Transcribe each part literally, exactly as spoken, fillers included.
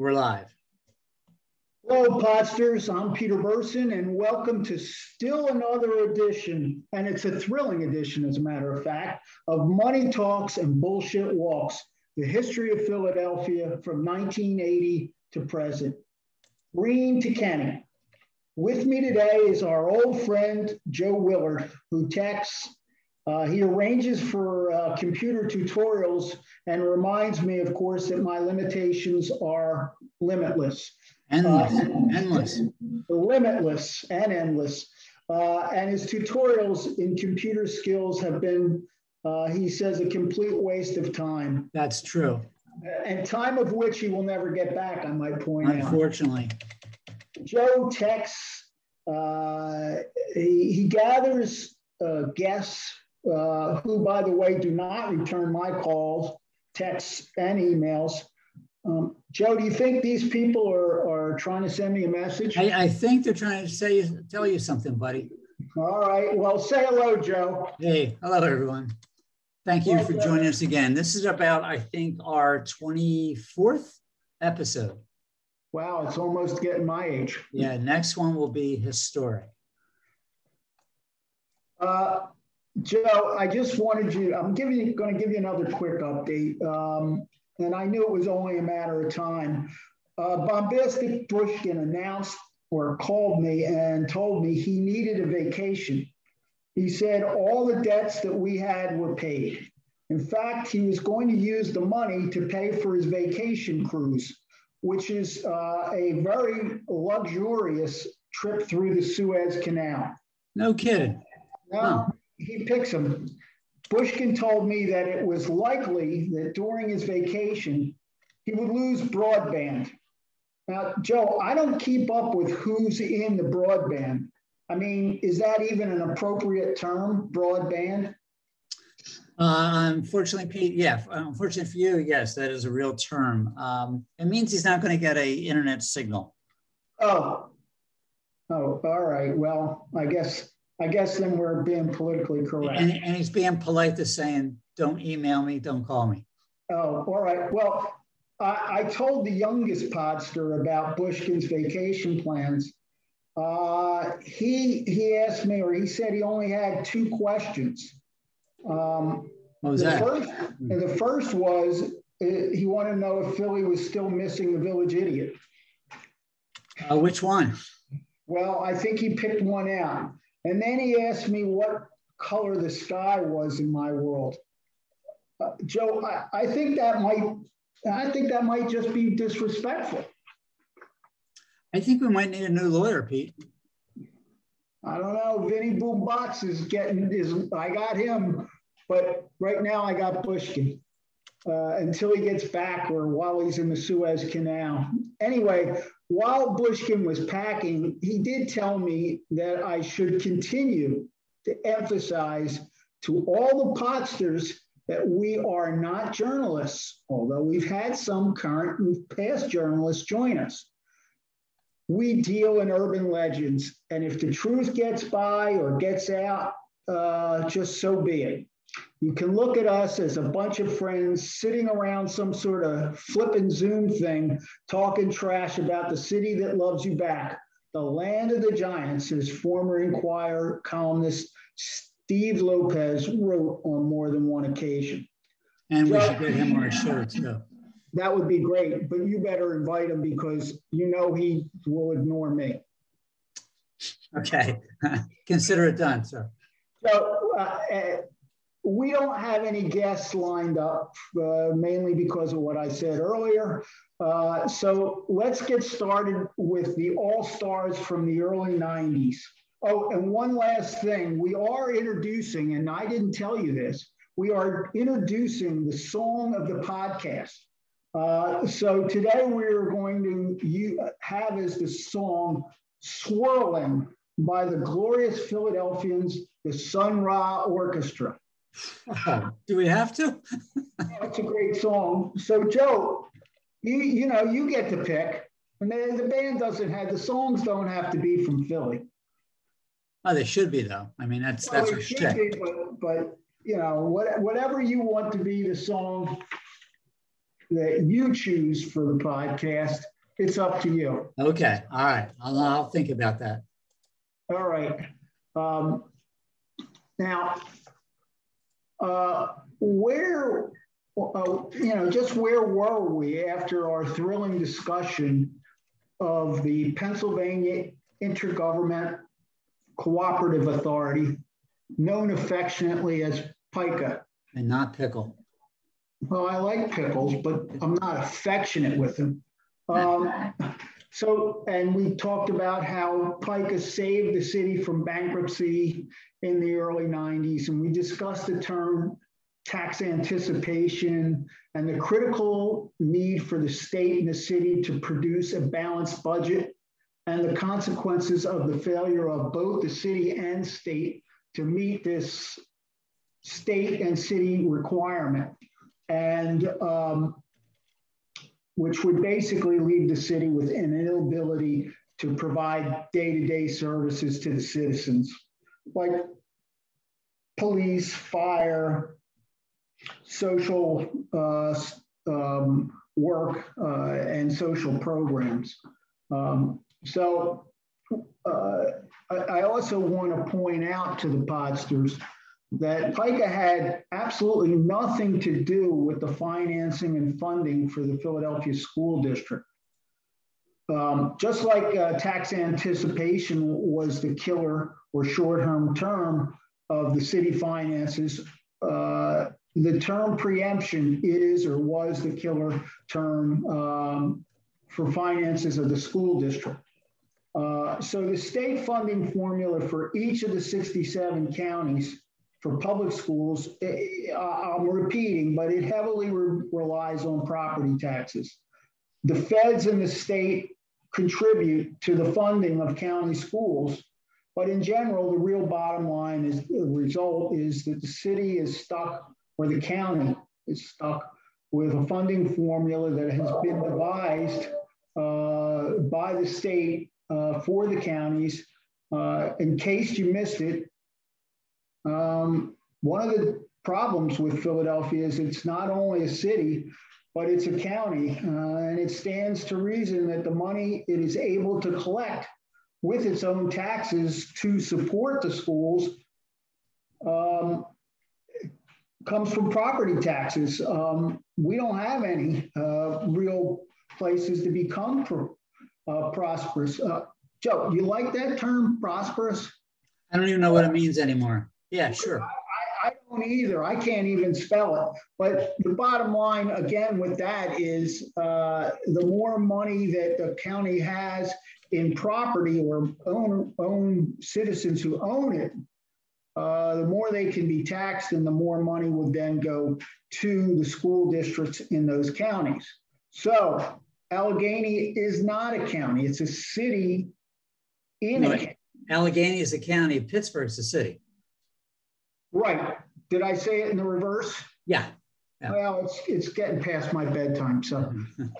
We're live. Hello, Podsters. I'm Peter Burson, and welcome to still another edition, and it's a thrilling edition, as a matter of fact, of Money Talks and Bullshit Walks: The History of Philadelphia from nineteen eighty to present. Green to Kenney. With me today is our old friend, Joe Willard, who texts. Uh, he arranges for uh, computer tutorials and reminds me, of course, that my limitations are limitless. Endless, uh, endless. Limitless and endless. Uh, and his tutorials in computer skills have been, uh, he says, a complete waste of time. That's true. And time of which he will never get back, I might point out. Unfortunately. Joe texts, uh, he, he gathers uh, guests, Uh, who, by the way, do not return my calls, texts, and emails. Um, Joe, do you think these people are, are trying to send me a message? I, I think they're trying to say, tell you something, buddy. All right. Well, say hello, Joe. Hey, hello, everyone. Thank you well, for joining us again. This is about, I think, our twenty-fourth episode. Wow, it's almost getting my age. Yeah, next one will be historic. Uh. Joe, I just wanted you, I'm giving you, going to give you another quick update, um, and I knew it was only a matter of time. Uh, Bombastic Bushkin announced or called me and told me he needed a vacation. He said all the debts that we had were paid. In fact, he was going to use the money to pay for his vacation cruise, which is uh, a very luxurious trip through the Suez Canal. No kidding. No. Wow. He picks them. Bushkin told me that it was likely that during his vacation, he would lose broadband. Now, Joe, I don't keep up with who's in the broadband. I mean, is that even an appropriate term, broadband? Uh, unfortunately, Pete, yeah. Unfortunately for you, yes, that is a real term. Um, it means he's not going to get a internet signal. Oh. Oh, all right. Well, I guess... I guess then we're being politically correct. And, and he's being polite to saying, don't email me, don't call me. Oh, all right. Well, I, I told the youngest podster about Bushkin's vacation plans. Uh, he he asked me, or he said he only had two questions. Um, what was the that? First, and the first was, uh, he wanted to know if Philly was still missing the village idiot. Uh, which one? Well, I think he picked one out. And then he asked me what color the sky was in my world. Uh, Joe, I, I think that might, I think that might just be disrespectful. I think we might need a new lawyer, Pete. I don't know. Vinnie Boombox is getting, is, I got him, but right now I got Bushkin uh, until he gets back or while he's in the Suez Canal. Anyway, while Bushkin was packing, he did tell me that I should continue to emphasize to all the podsters that we are not journalists, although we've had some current and past journalists join us. We deal in urban legends, and if the truth gets by or gets out, uh, just so be it. You can look at us as a bunch of friends sitting around some sort of flipping Zoom thing, talking trash about the city that loves you back, the land of the giants, as former Inquirer columnist Steve Lopez wrote on more than one occasion. And we should get him on our show too. That would be great, but you better invite him because you know he will ignore me. Okay, consider it done, sir. So. Uh, We don't have any guests lined up, uh, mainly because of what I said earlier. Uh, so let's get started with the all-stars from the early nineties. Oh, and one last thing. We are introducing, and I didn't tell you this, we are introducing the song of the podcast. Uh, so today we're going to you, have as the song Swirling by the Glorious Philadelphians, the Sun Ra Orchestra. Oh, do we have to? That's a great song. So, Joe, you you know, you get to pick. And then the band doesn't have, the songs don't have to be from Philly. Oh, they should be, though. I mean, that's, well, that's a shit. But, but, you know, what, whatever you want to be the song, that you choose for the podcast. It's up to you. Okay. All right. I'll, I'll think about that. All right. Um, now, uh, where, uh, you know, just where were we after our thrilling discussion of the Pennsylvania Intergovernment Cooperative Authority, known affectionately as PICA? And not pickle. Well, I like pickles, but I'm not affectionate with them. Um, so, and we talked about how PICA saved the city from bankruptcy in the early nineties, and we discussed the term tax anticipation and the critical need for the state and the city to produce a balanced budget and the consequences of the failure of both the city and state to meet this state and city requirement, and um, which would basically leave the city with an inability to provide day-to-day services to the citizens, like police, fire, social uh, um, work, uh, and social programs. Um, so uh, I, I also want to point out to the podsters that PICA had absolutely nothing to do with the financing and funding for the Philadelphia School District. Um, just like uh, tax anticipation was the killer or short-term term of the city finances, uh, the term preemption is or was the killer term um, for finances of the school district. Uh, so the state funding formula for each of the sixty-seven counties for public schools, it, I'm repeating, but it heavily re- relies on property taxes. The feds and the state contribute to the funding of county schools, but in general, the real bottom line is the result is that the city is stuck, or the county is stuck, with a funding formula that has been devised uh, by the state uh, for the counties. Uh, in case you missed it, Um, one of the problems with Philadelphia is it's not only a city, but it's a county, uh, and it stands to reason that the money it is able to collect with its own taxes to support the schools um, comes from property taxes. Um, we don't have any uh, real places to become pro- uh, prosperous. Uh, Joe, you like that term, prosperous? I don't even know what it means anymore. Yeah, sure. I, I don't either. I can't even spell it. But the bottom line, again, with that is uh, the more money that the county has in property or own, own citizens who own it, uh, the more they can be taxed and the more money would then go to the school districts in those counties. So Allegheny is not a county. It's a city in no, a county. Allegheny is a county. Pittsburgh's a city. Right. Did I say it in the reverse? Yeah. yeah. Well, it's it's getting past my bedtime. So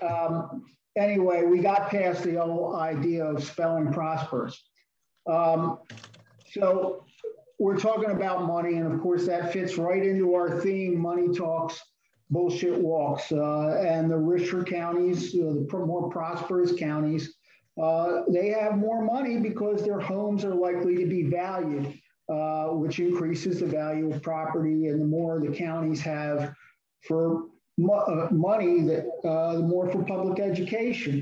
um, anyway, we got past the whole idea of spelling prosperous. Um, so we're talking about money. And of course, that fits right into our theme, Money Talks, Bullshit Walks. Uh, and the richer counties, you know, the more prosperous counties, uh, they have more money because their homes are likely to be valued, Uh, which increases the value of property, and the more the counties have for mo- uh, money, that, uh, the more for public education.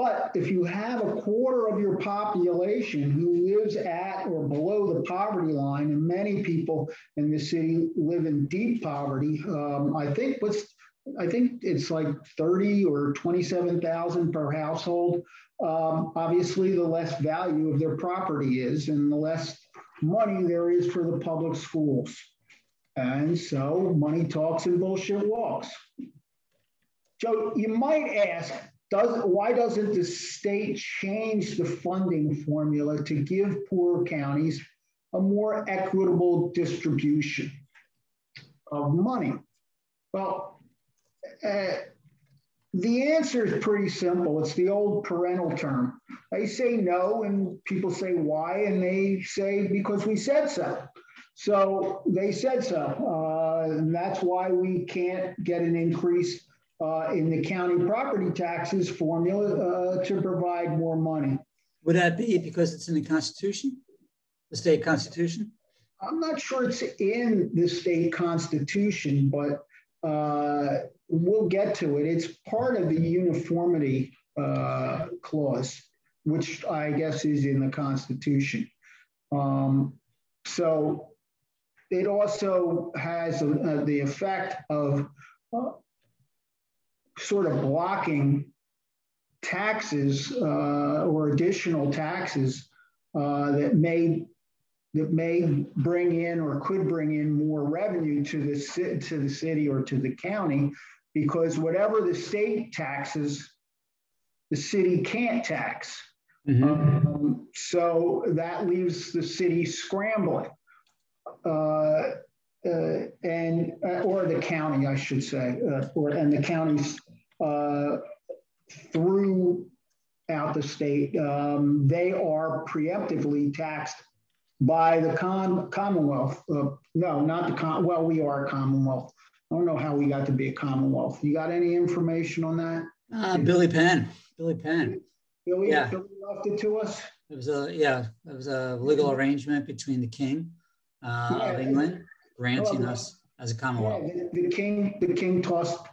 But if you have a quarter of your population who lives at or below the poverty line, and many people in the city live in deep poverty, um, I think what's I think it's like thirty or twenty-seven thousand per household. Um, obviously, the less value of their property is, and the less money there is for the public schools. And so money talks and bullshit walks. So you might ask, does why doesn't the state change the funding formula to give poor counties a more equitable distribution of money? Well, uh, the answer is pretty simple. It's the old parental term. They say no, and people say why, and they say because we said so. So they said so, uh, and that's why we can't get an increase uh, in the county property taxes formula uh, to provide more money. Would that be because it's in the Constitution, the state Constitution? I'm not sure it's in the state Constitution, but uh, we'll get to it. It's part of the uniformity uh, clause, which I guess is in the Constitution. Um, so it also has uh, the effect of uh, sort of blocking taxes uh, or additional taxes uh, that may that may bring in or could bring in more revenue to the ci- to the city or to the county, because whatever the state taxes, the city can't tax. Mm-hmm. Um, so that leaves the city scrambling, uh, uh, and uh, or the county, I should say, uh, or and the counties uh, throughout the state, um, they are preemptively taxed by the con- Commonwealth. Uh, no, not the con. Well, we are a Commonwealth. I don't know how we got to be a Commonwealth. You got any information on that? Uh, Billy Penn. Billy Penn. Billy, yeah. Billy left it to us. It was a yeah. It was a legal arrangement between the King uh, yeah, of England granting well, us as a Commonwealth. Yeah, the, the King, the King tossed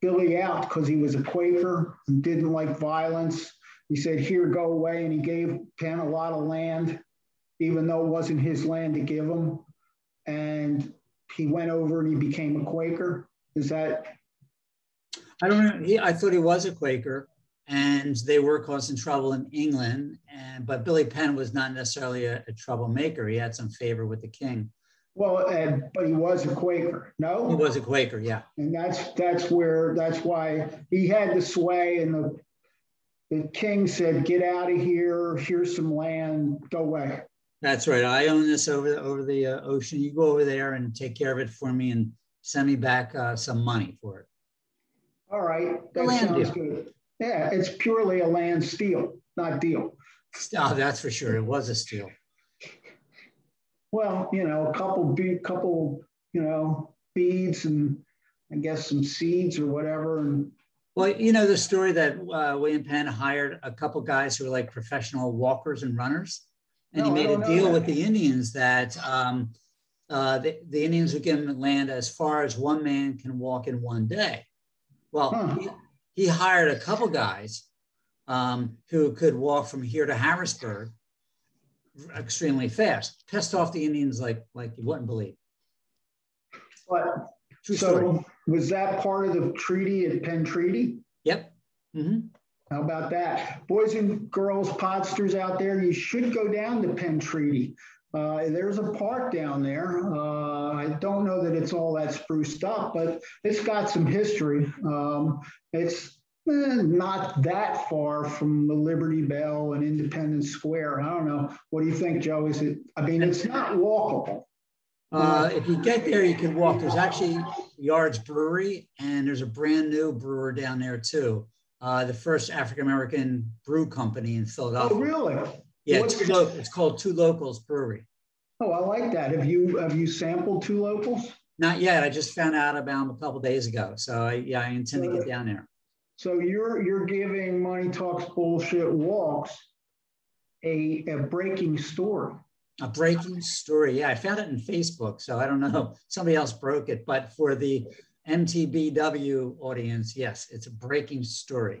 Billy out because he was a Quaker and didn't like violence. He said, "Here, go away," and he gave Penn a lot of land, even though it wasn't his land to give him. And he went over and he became a Quaker. Is that? I don't know. He, I thought he was a Quaker, and they were causing trouble in England. And but Billy Penn was not necessarily a, a troublemaker. He had some favor with the King. Well, and, but he was a Quaker. No, he was a Quaker. Yeah, and that's that's where that's why he had the sway, and the the King said, "Get out of here. Here's some land. Go away." That's right. I own this over the, over the uh, ocean. You go over there and take care of it for me, and send me back uh, some money for it. All right, that sounds good. Yeah, it's purely a land steal, not deal. Oh, that's for sure. It was a steal. Well, you know, a couple, be- couple, you know, beads and I guess some seeds or whatever. And well, you know the story that uh, William Penn hired a couple guys who were like professional walkers and runners, and no, he made a deal that. with the Indians that um, uh, the, the Indians would give him land as far as one man can walk in one day. Well, huh. he, he hired a couple guys um, who could walk from here to Harrisburg extremely fast. Pissed off the Indians like like you wouldn't believe. But True so story. Was that part of the treaty at Penn Treaty? Yep. Mm-hmm. How about that, boys and girls, podsters out there? You should go down to Penn Treaty. Uh, there's a park down there. Uh, I don't know that it's all that spruced up, but it's got some history. Um, it's eh, not that far from the Liberty Bell and Independence Square. I don't know. What do you think, Joe? Is it? I mean, it's not walkable. Uh, if you get there, you can walk. There's actually Yard's Brewery, and there's a brand new brewer down there too. Uh, the first African American brew company in Philadelphia. Oh, really? Yeah, it's, lo- it's called Two Locals Brewery. Oh, I like that. Have you have you sampled Two Locals? Not yet. I just found out about them a couple of days ago. So I, yeah, I intend so, to get down there. So you're you're giving Money Talks Bullshit Walks a a breaking story. A breaking story. Yeah, I found it in Facebook. So I don't know. Somebody else broke it, but for the M T B W audience, yes, it's a breaking story.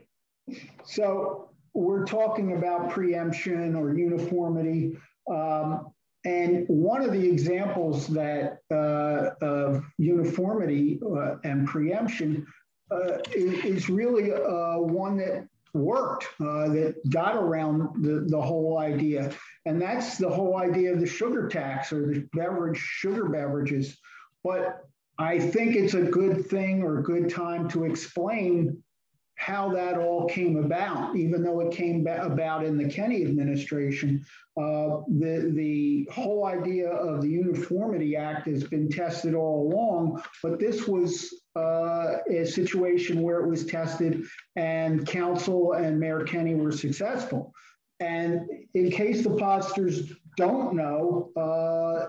So we're talking about preemption or uniformity. Um, and one of the examples that uh, of uniformity uh, and preemption uh, is, is really uh, one that worked, uh, that got around the, the whole idea. And that's the whole idea of the sugar tax or the beverage, sugar beverages. But I think it's a good thing or a good time to explain how that all came about, even though it came about in the Kenney administration. Uh, the, the whole idea of the Uniformity Act has been tested all along, but this was uh, a situation where it was tested and council and Mayor Kenney were successful. And in case the podsters don't know, uh,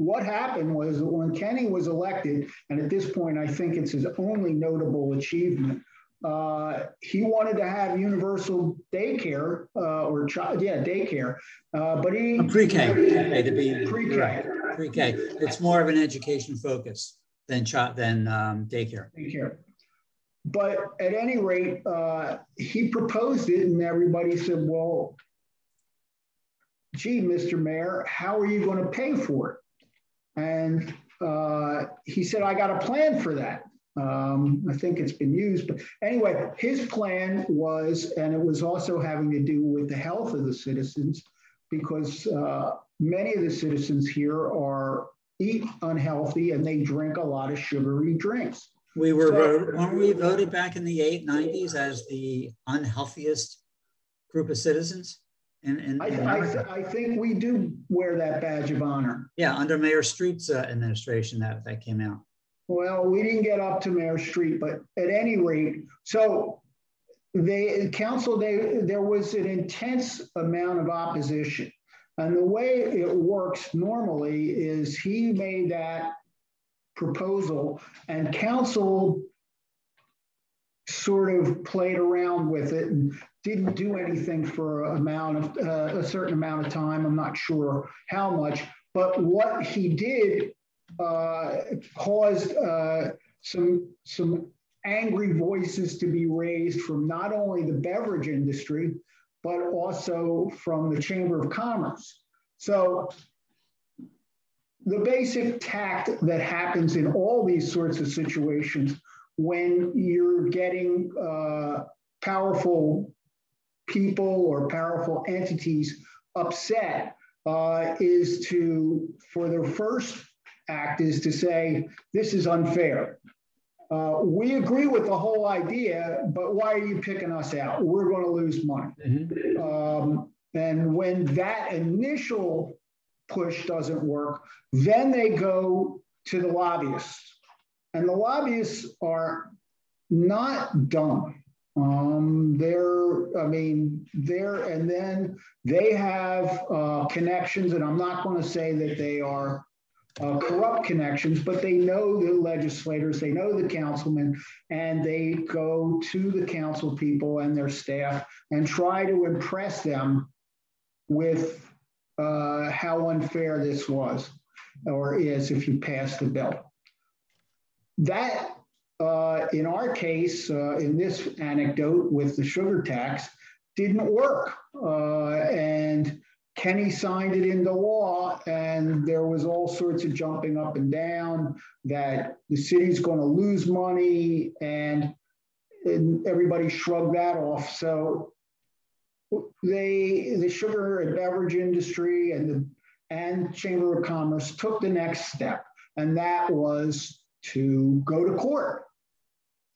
what happened was when Kenney was elected, and at this point, I think it's his only notable achievement, uh, he wanted to have universal daycare uh, or child, yeah, daycare, uh, but he- Pre-K, pre-K to be- Pre-K. Right. Pre-K. It's more of an education focus than child, than um, daycare. Daycare. But at any rate, uh, he proposed it and everybody said, well, gee, Mister Mayor, how are you going to pay for it? And uh, he said, I got a plan for that. Um, I think it's been used, but anyway, his plan was, and it was also having to do with the health of the citizens, because uh, many of the citizens here are eat unhealthy and they drink a lot of sugary drinks. We were, so, weren't we voted back in the eight nineties as the unhealthiest group of citizens? In, in, I, in I, th I think we do wear that badge of honor. Yeah, under Mayor Street's uh, administration that, that came out. Well, we didn't get up to Mayor Street, but at any rate, so the council, they, there was an intense amount of opposition. And the way it works normally is he made that proposal and council sort of played around with it and didn't do anything for a, amount of, uh, a certain amount of time. I'm not sure how much, but what he did uh, caused uh, some, some angry voices to be raised from not only the beverage industry, but also from the Chamber of Commerce. So the basic tact that happens in all these sorts of situations when you're getting uh, powerful people or powerful entities upset uh, is to, for their first act is to say, this is unfair. Uh, we agree with the whole idea, but why are you picking us out? We're going to lose money. Mm-hmm. um, and when that initial push doesn't work, then they go to the lobbyists. And the lobbyists are not dumb. Um, they're, I mean, they're, and then they have uh, connections, and I'm not going to say that they are Uh, corrupt connections, but they know the legislators, they know the councilmen, and they go to the council people and their staff and try to impress them with uh, how unfair this was or is if you pass the bill. That, uh, in our case, uh, in this anecdote with the sugar tax, didn't work. Uh, and Kenney signed it into law, and there was all sorts of jumping up and down that the city's going to lose money, and, and everybody shrugged that off. So they, the sugar and beverage industry and the and Chamber of Commerce took the next step, and that was to go to court.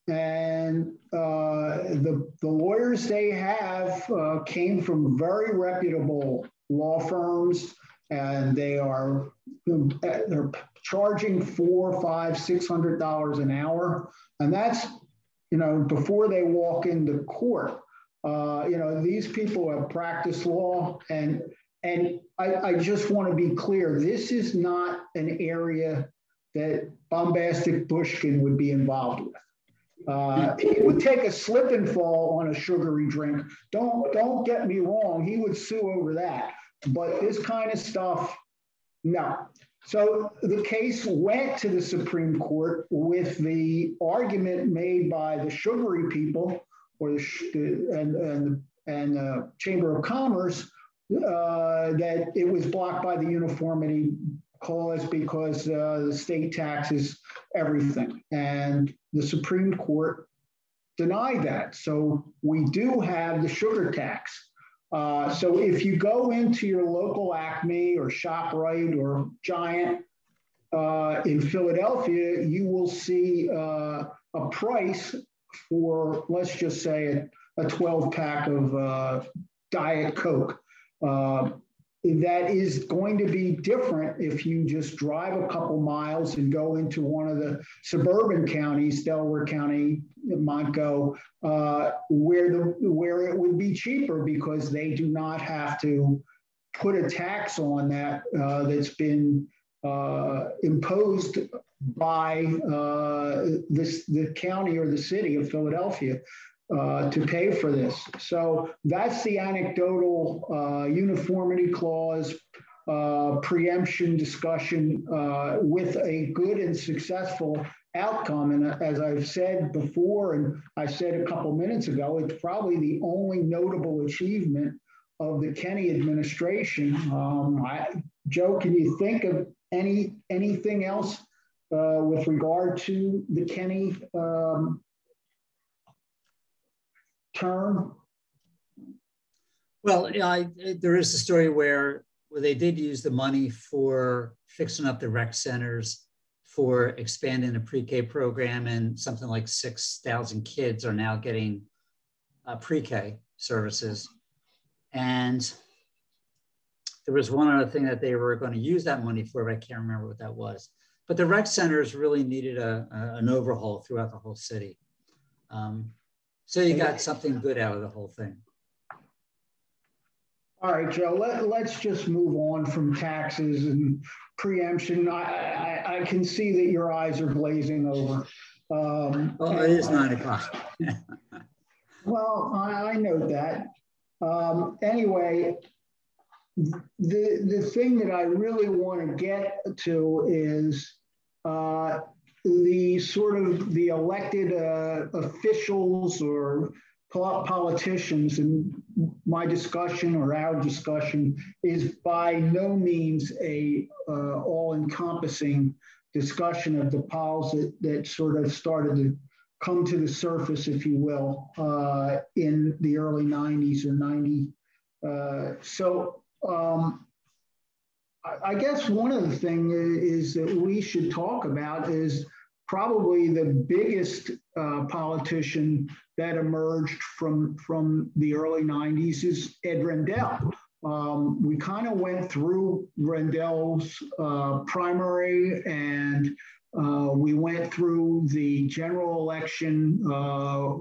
And uh, the, the lawyers they have uh, came from very reputable law firms, and they are they're charging four, five, six hundred dollars an hour, and that's you know before they walk into court. Uh, you know these people have practiced law, and and I, I just want to be clear: this is not an area that Bombastic Bushkin would be involved with. Uh, he would take a slip and fall on a sugary drink. Don't don't get me wrong. He would sue over that. But this kind of stuff, no. So the case went to the Supreme Court with the argument made by the sugary people or the and and and uh, Chamber of Commerce uh, that it was blocked by the uniformity cause because uh, the state taxes everything, and the Supreme Court denied that. So we do have the sugar tax. Uh, so if you go into your local Acme or ShopRite or Giant uh, in Philadelphia, you will see uh, a price for, let's just say, a twelve pack of uh, Diet Coke. Uh, that is going to be different if you just drive a couple miles and go into one of the suburban counties, Delaware County, Montgo, uh, where, the, where it would be cheaper because they do not have to put a tax on that uh, that's been uh, imposed by uh, this, the county or the city of Philadelphia uh, to pay for this. So that's the anecdotal uh, uniformity clause uh, preemption discussion uh, with a good and successful outcome. And as I've said before, and I said a couple minutes ago, it's probably the only notable achievement of the Kenney administration. Um, I, Joe, can you think of any anything else uh, with regard to the Kenney um, term? Well, you know, I, there is a story where, where they did use the money for fixing up the rec centers, for expanding the pre-K program, and something like six thousand kids are now getting uh, pre-K services. And there was one other thing that they were going to use that money for, but I can't remember what that was. But the rec centers really needed a, a, an overhaul throughout the whole city. Um, so you got something good out of the whole thing. All right, Joe, let, let's just move on from taxes and preemption. I, I, I can see that your eyes are glazing over. Um, well, it is nine o'clock. Well, I, I know that. Um, anyway, the, the thing that I really want to get to is uh, the sort of the elected uh, officials or politicians, and my discussion or our discussion is by no means a uh, all-encompassing discussion of the piles that, that sort of started to come to the surface, if you will, uh, in the early nineties or ninety. Uh, so um, I, I guess one of the things is, is that we should talk about is probably the biggest uh, politician that emerged from, from the early nineties is Ed Rendell. Um, we kind of went through Rendell's uh, primary, and uh, we went through the general election, uh,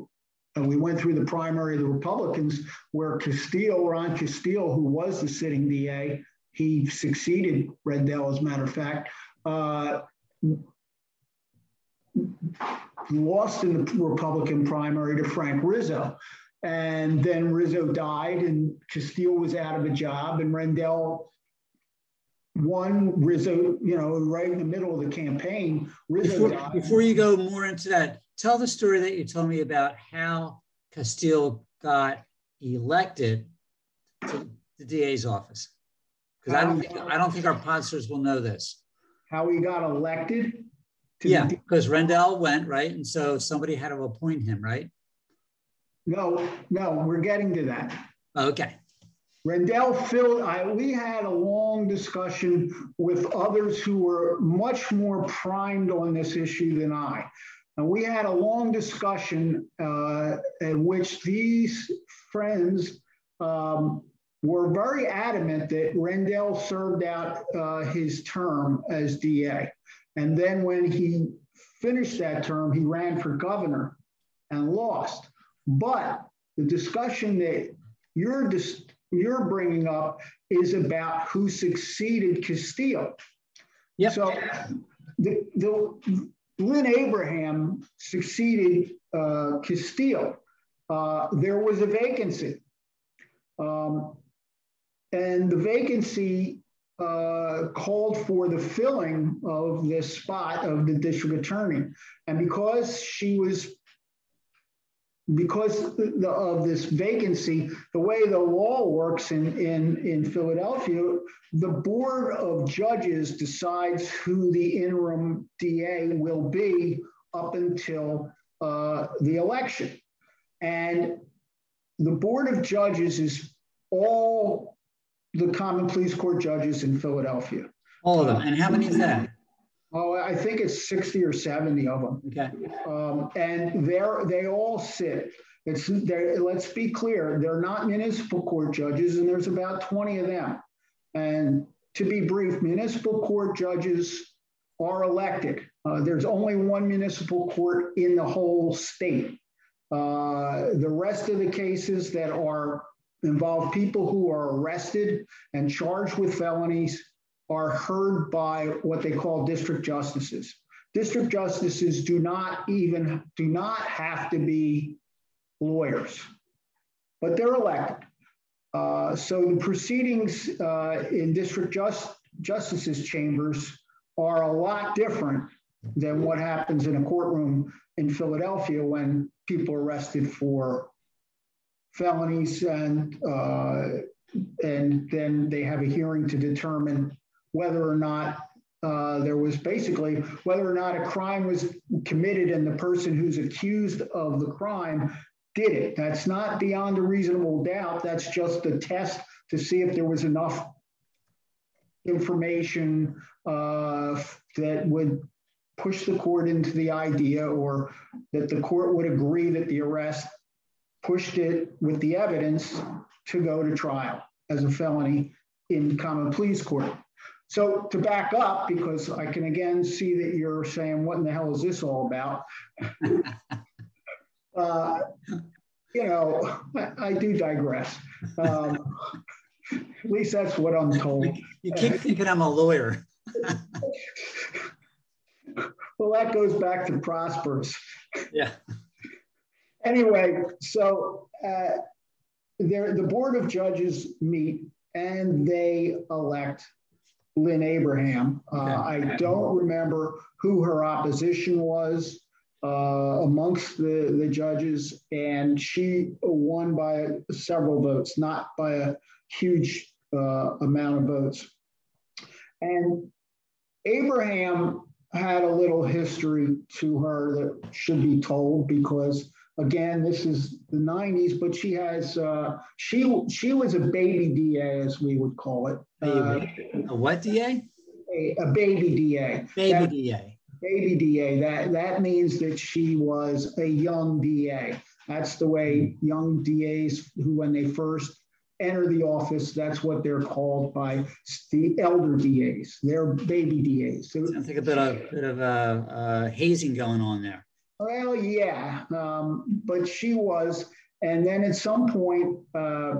and we went through the primary of the Republicans, where Castille, Ron Castille, who was the sitting D A, he succeeded Rendell, as a matter of fact, uh, lost in the Republican primary to Frank Rizzo. And then Rizzo died and Castille was out of a job, and Rendell won. Rizzo, you know, right in the middle of the campaign, Rizzo before, died. Before you go more into that, tell the story that you told me about how Castille got elected to the D A's office. Because I don't think, I don't think our sponsors will know this. How he got elected? Yeah, because Rendell went, right? And so somebody had to appoint him, right? No, no, we're getting to that. Okay. Rendell filled, I, we had a long discussion with others who were much more primed on this issue than I. And we had a long discussion uh, in which these friends um, were very adamant that Rendell served out uh, his term as D A. And then when he finished that term, he ran for governor and lost. But the discussion that you're, dis you're bringing up is about who succeeded Castille. Yep. So the, the, Lynne Abraham succeeded uh, Castille. Uh, there was a vacancy. Um, and the vacancy Uh, called for the filling of this spot of the district attorney. And because she was, because the, of this vacancy, the way the law works in, in, in Philadelphia, the board of judges decides who the interim D A will be up until uh, the election. And the board of judges is all the common pleas court judges in Philadelphia. All of them, and how many is that? Oh, I think it's sixty or seventy of them. Okay. Um, and they're, they all sit. It's, let's be clear, they're not municipal court judges, and there's about twenty of them. And to be brief, municipal court judges are elected. Uh, there's only one municipal court in the whole state. Uh, the rest of the cases that are involve people who are arrested and charged with felonies are heard by what they call district justices. District justices do not even, do not have to be lawyers, but they're elected. Uh, so the proceedings uh, in district just, justices' chambers are a lot different than what happens in a courtroom in Philadelphia when people are arrested for felonies and uh, and then they have a hearing to determine whether or not uh, there was basically whether or not a crime was committed and the person who's accused of the crime did it. That's not beyond a reasonable doubt. That's just a test to see if there was enough information uh, that would push the court into the idea or that the court would agree that the arrest pushed it with the evidence to go to trial as a felony in common pleas court. So to back up, because I can again see that you're saying, what in the hell is this all about? uh, you know, I, I do digress. Um, at least that's what I'm told. You keep thinking I'm a lawyer. Well, that goes back to Prosperous. Yeah. Anyway, so uh, the Board of Judges meet and they elect Lynne Abraham. Uh, okay. I don't remember who her opposition was uh, amongst the, the judges, and she won by several votes, not by a huge uh, amount of votes. And Abraham had a little history to her that should be told because, again, this is the nineties, but she has, uh, she she was a baby D A, as we would call it. Uh, a what D A? A, a baby D A. Baby that, D A. Baby D A. That, that means that she was a young D A. That's the way young D As, who when they first enter the office, that's what they're called by the elder D As. They're baby D As. So, sounds like a bit of, bit of uh, uh, hazing going on there. Well, yeah, um, but she was, and then at some point, uh,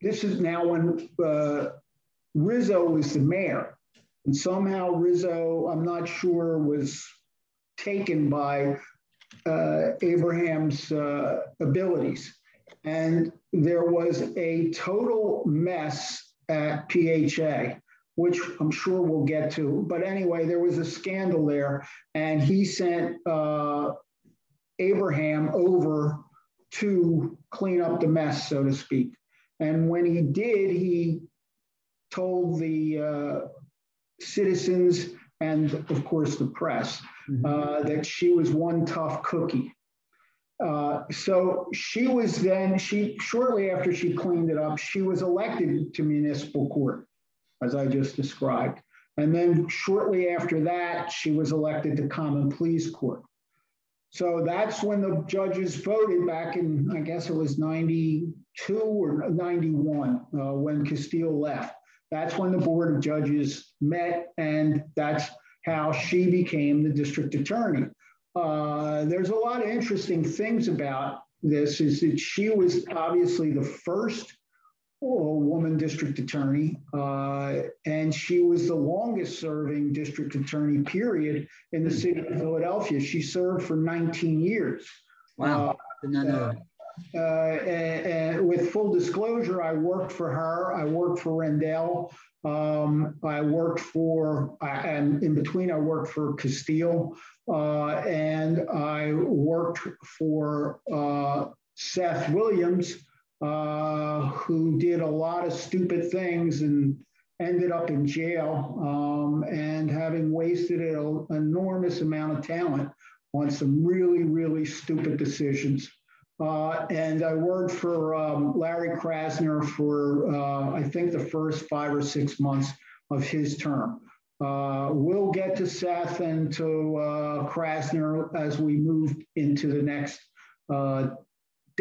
this is now when uh, Rizzo was the mayor, and somehow Rizzo, I'm not sure, was taken by uh, Abraham's uh, abilities, and there was a total mess at P H A, which I'm sure we'll get to. But anyway, there was a scandal there, and he sent uh, Abraham over to clean up the mess, so to speak. And when he did, he told the uh, citizens and, of course, the press mm-hmm. uh, that she was one tough cookie. Uh, so she was then, she shortly after she cleaned it up, she was elected to municipal court, as I just described. And then shortly after that, she was elected to common pleas court. So that's when the judges voted back in, I guess it was ninety-two or ninety-one, uh, when Castille left. That's when the Board of Judges met, and that's how she became the district attorney. Uh, there's a lot of interesting things about this, is that she was obviously the first woman district attorney, uh, and she was the longest serving district attorney period in the city of Philadelphia. She served for nineteen years. Wow. Uh, no, no. Uh, uh, and, and with full disclosure, I worked for her. I worked for Rendell. Um, I worked for, I, and in between I worked for Castille, uh, and I worked for uh, Seth Williams, Uh, who did a lot of stupid things and ended up in jail um, and having wasted an enormous amount of talent on some really, really stupid decisions. Uh, and I worked for um, Larry Krasner for, uh, I think, the first five or six months of his term. Uh, we'll get to Seth and to uh, Krasner as we move into the next uh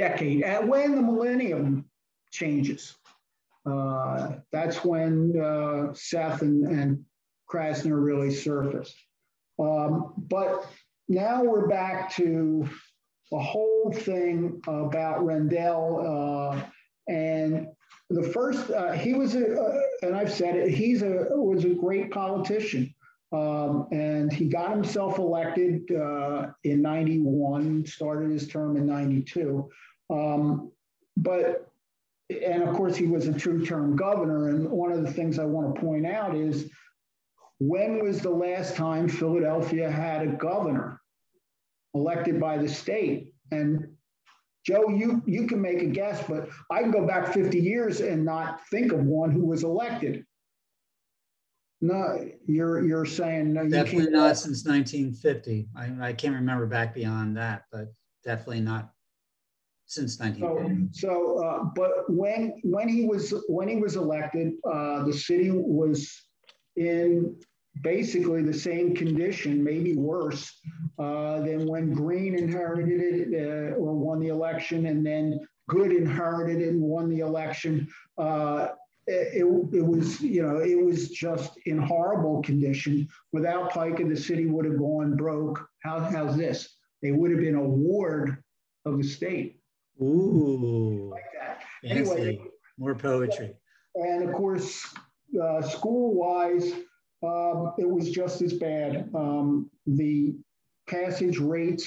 decade, at when the millennium changes. Uh, that's when uh, Seth and, and Krasner really surfaced. Um, but now we're back to the whole thing about Rendell uh, and The first, uh, he was, a, uh, and I've said it, he's a was a great politician, um, and he got himself elected uh, in ninety-one, started his term in ninety-two, um, but, and of course he was a two-term governor, and one of the things I want to point out is, when was the last time Philadelphia had a governor elected by the state? And Joe, you, you can make a guess, but I can go back fifty years and not think of one who was elected. No, you're you're saying no. You definitely can't. Not since nineteen fifty. I, I can't remember back beyond that, but definitely not since nineteen fifty. So, so uh, but when when he was when he was elected, uh, the city was in basically the same condition, maybe worse, uh, than when Green inherited it uh, or won the election, and then Good inherited it and won the election. Uh, it, it was, you know, it was just in horrible condition. Without Pike, and the city would have gone broke. How, how's this? They would have been a ward of the state. Ooh, like that. Fancy. Anyway, more poetry. And of course, uh, school-wise, Um, it was just as bad. Um, the passage rates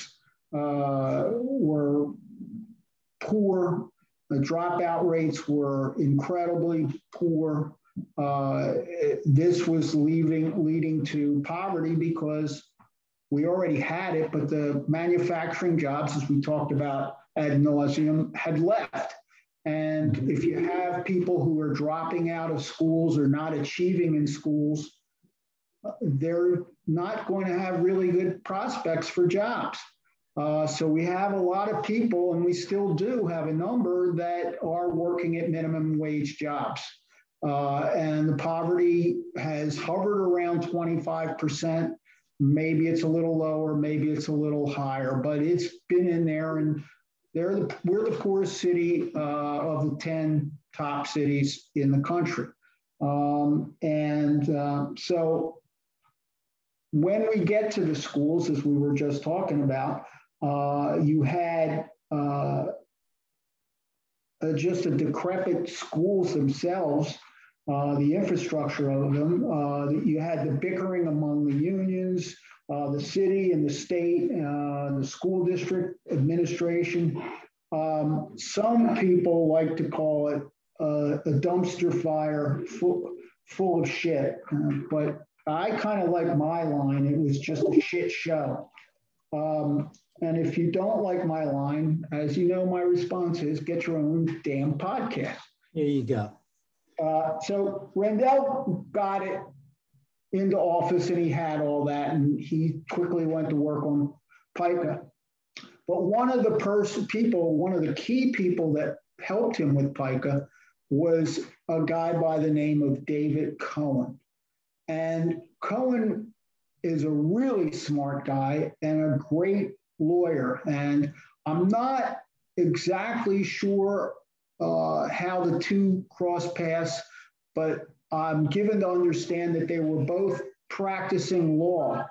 uh, were poor. The dropout rates were incredibly poor. Uh, this was leaving, leading to poverty because we already had it, but the manufacturing jobs, as we talked about ad nauseum, had left. And if you have people who are dropping out of schools or not achieving in schools, they're not going to have really good prospects for jobs. Uh, so we have a lot of people, and we still do have a number that are working at minimum wage jobs. Uh, and the poverty has hovered around twenty-five percent. Maybe it's a little lower, maybe it's a little higher, but it's been in there. And they're the, we're the poorest city uh, of the ten top cities in the country. Um, and uh, so, when we get to the schools, as we were just talking about, uh, you had uh, uh, just a decrepit schools themselves, uh, the infrastructure of them. Uh, you had the bickering among the unions, uh, the city and the state, uh, the school district administration. Um, some people like to call it uh, a dumpster fire full, full of shit, uh, but I kind of like my line. It was just a shit show. Um, and if you don't like my line, as you know, my response is get your own damn podcast. Here you go. Uh, so Rendell got it into office, and he had all that, and he quickly went to work on Pica. But one of the pers- people, one of the key people that helped him with Pica was a guy by the name of David Cohen. And Cohen is a really smart guy and a great lawyer. And I'm not exactly sure uh, how the two cross paths, but I'm given to understand that they were both practicing law.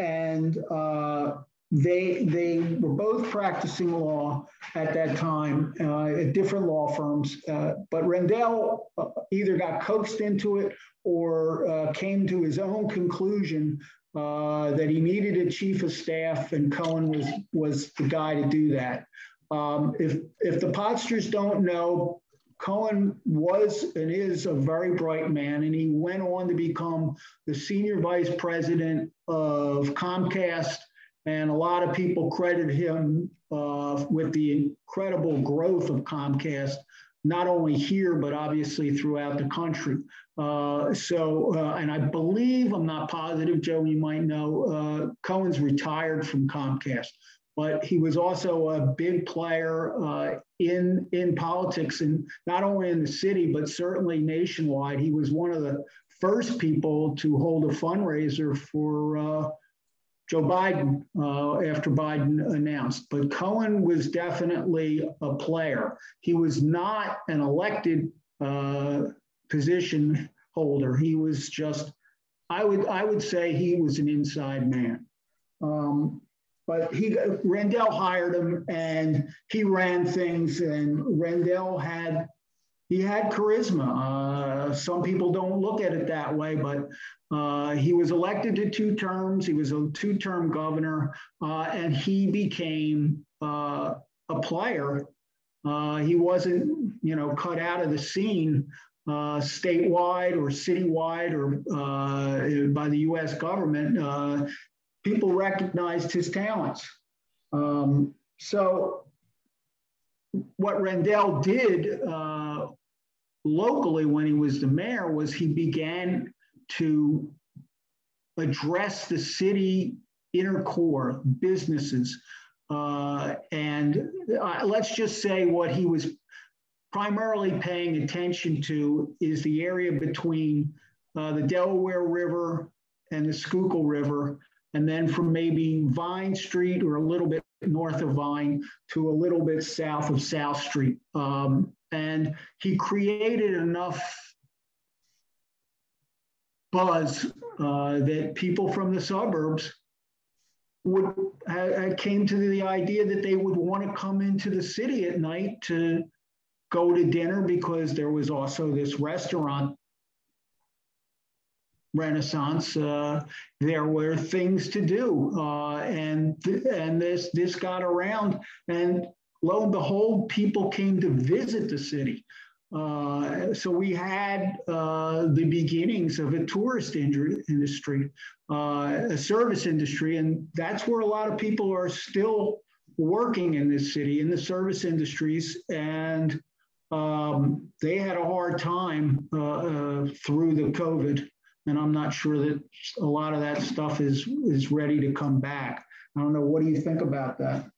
And uh, they, they were both practicing law at that time uh, at different law firms. Uh, but Rendell either got coaxed into it or uh, came to his own conclusion uh, that he needed a chief of staff, and Cohen was, was the guy to do that. Um, if, if the Podsters don't know, Cohen was and is a very bright man, and he went on to become the senior vice president of Comcast, and a lot of people credit him uh, with the incredible growth of Comcast, not only here, but obviously throughout the country. Uh, so, uh, and I believe, I'm not positive, Joe, you might know, uh, Cohen's retired from Comcast, but he was also a big player uh, in, in politics, and not only in the city, but certainly nationwide. He was one of the first people to hold a fundraiser for uh, Joe Biden uh, after Biden announced. But Cohen was definitely a player. He was not an elected uh, position holder. He was just, I would I would say he was an inside man. Um, but he Rendell hired him, and he ran things, and Rendell had he had charisma. Uh, some people don't look at it that way, but uh, he was elected to two terms. He was a two-term governor, uh, and he became uh, a player. Uh, he wasn't, you know, cut out of the scene uh, statewide or citywide or uh, by the U S government. Uh, people recognized his talents. Um, so what Rendell did uh, locally when he was the mayor was he began to address the city inner core, businesses. Uh, and uh, let's just say what he was primarily paying attention to is the area between uh, the Delaware River and the Schuylkill River, and then from maybe Vine Street or a little bit north of Vine to a little bit south of South Street. Um, and he created enough buzz uh, that people from the suburbs would ha came to the idea that they would want to come into the city at night to go to dinner, because there was also this restaurant Renaissance. Uh, there were things to do, uh, and th and this this got around, and lo and behold, people came to visit the city. Uh, so we had uh, the beginnings of a tourist industry, uh, a service industry, and that's where a lot of people are still working in this city, in the service industries, and um, they had a hard time uh, uh, through the COVID. And I'm not sure that a lot of that stuff is, is ready to come back. I don't know. What do you think about that?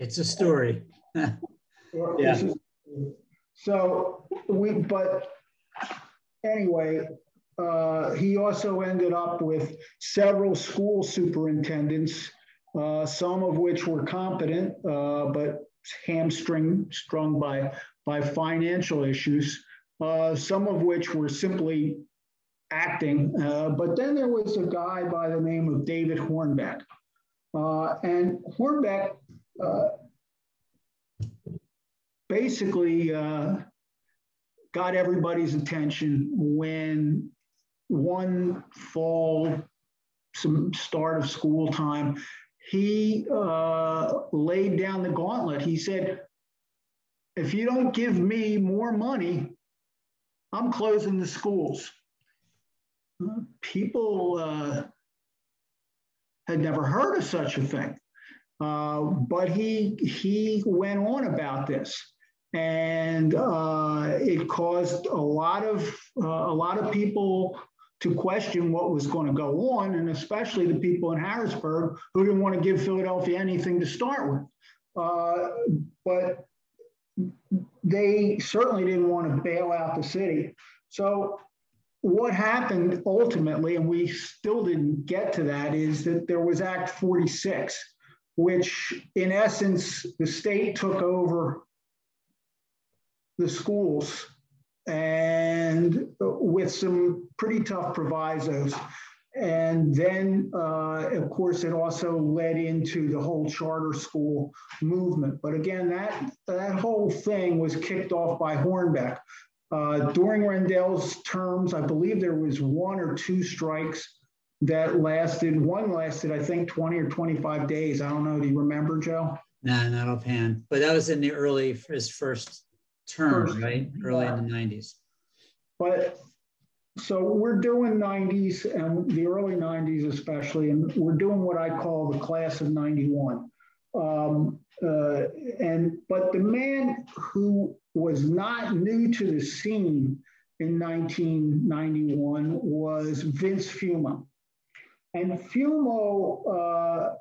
It's a story. Yeah. So we, but anyway, uh, he also ended up with several school superintendents, uh, some of which were competent, uh, but hamstrung, strung by, by financial issues. Uh, some of which were simply acting. Uh, but then there was a guy by the name of David Hornbeck. Uh, and Hornbeck uh, basically uh, got everybody's attention when one fall, some start of school time, he uh, laid down the gauntlet. He said, if you don't give me more money, I'm closing the schools. People uh, had never heard of such a thing, uh, but he, he went on about this, and uh, it caused a lot of, uh, a lot of people to question what was going to go on, and especially the people in Harrisburg who didn't want to give Philadelphia anything to start with. Uh, but they certainly didn't want to bail out the city. So what happened ultimately, and we still didn't get to that, is that there was Act forty-six, which in essence, the state took over the schools, and with some pretty tough provisos. And then, uh, of course, it also led into the whole charter school movement. But again, that, that whole thing was kicked off by Hornbeck. Uh, during Rendell's terms, I believe there was one or two strikes that lasted. One lasted, I think, twenty or twenty-five days. I don't know. Do you remember, Joe? No, not offhand. But that was in the early, his first term, first, right? Early yeah. in the nineties. But... So we're doing nineties and the early nineties especially, and we're doing what I call the class of ninety-one. Um, uh, and but the man who was not new to the scene in nineteen ninety-one was Vince Fumo. And Fumo uh,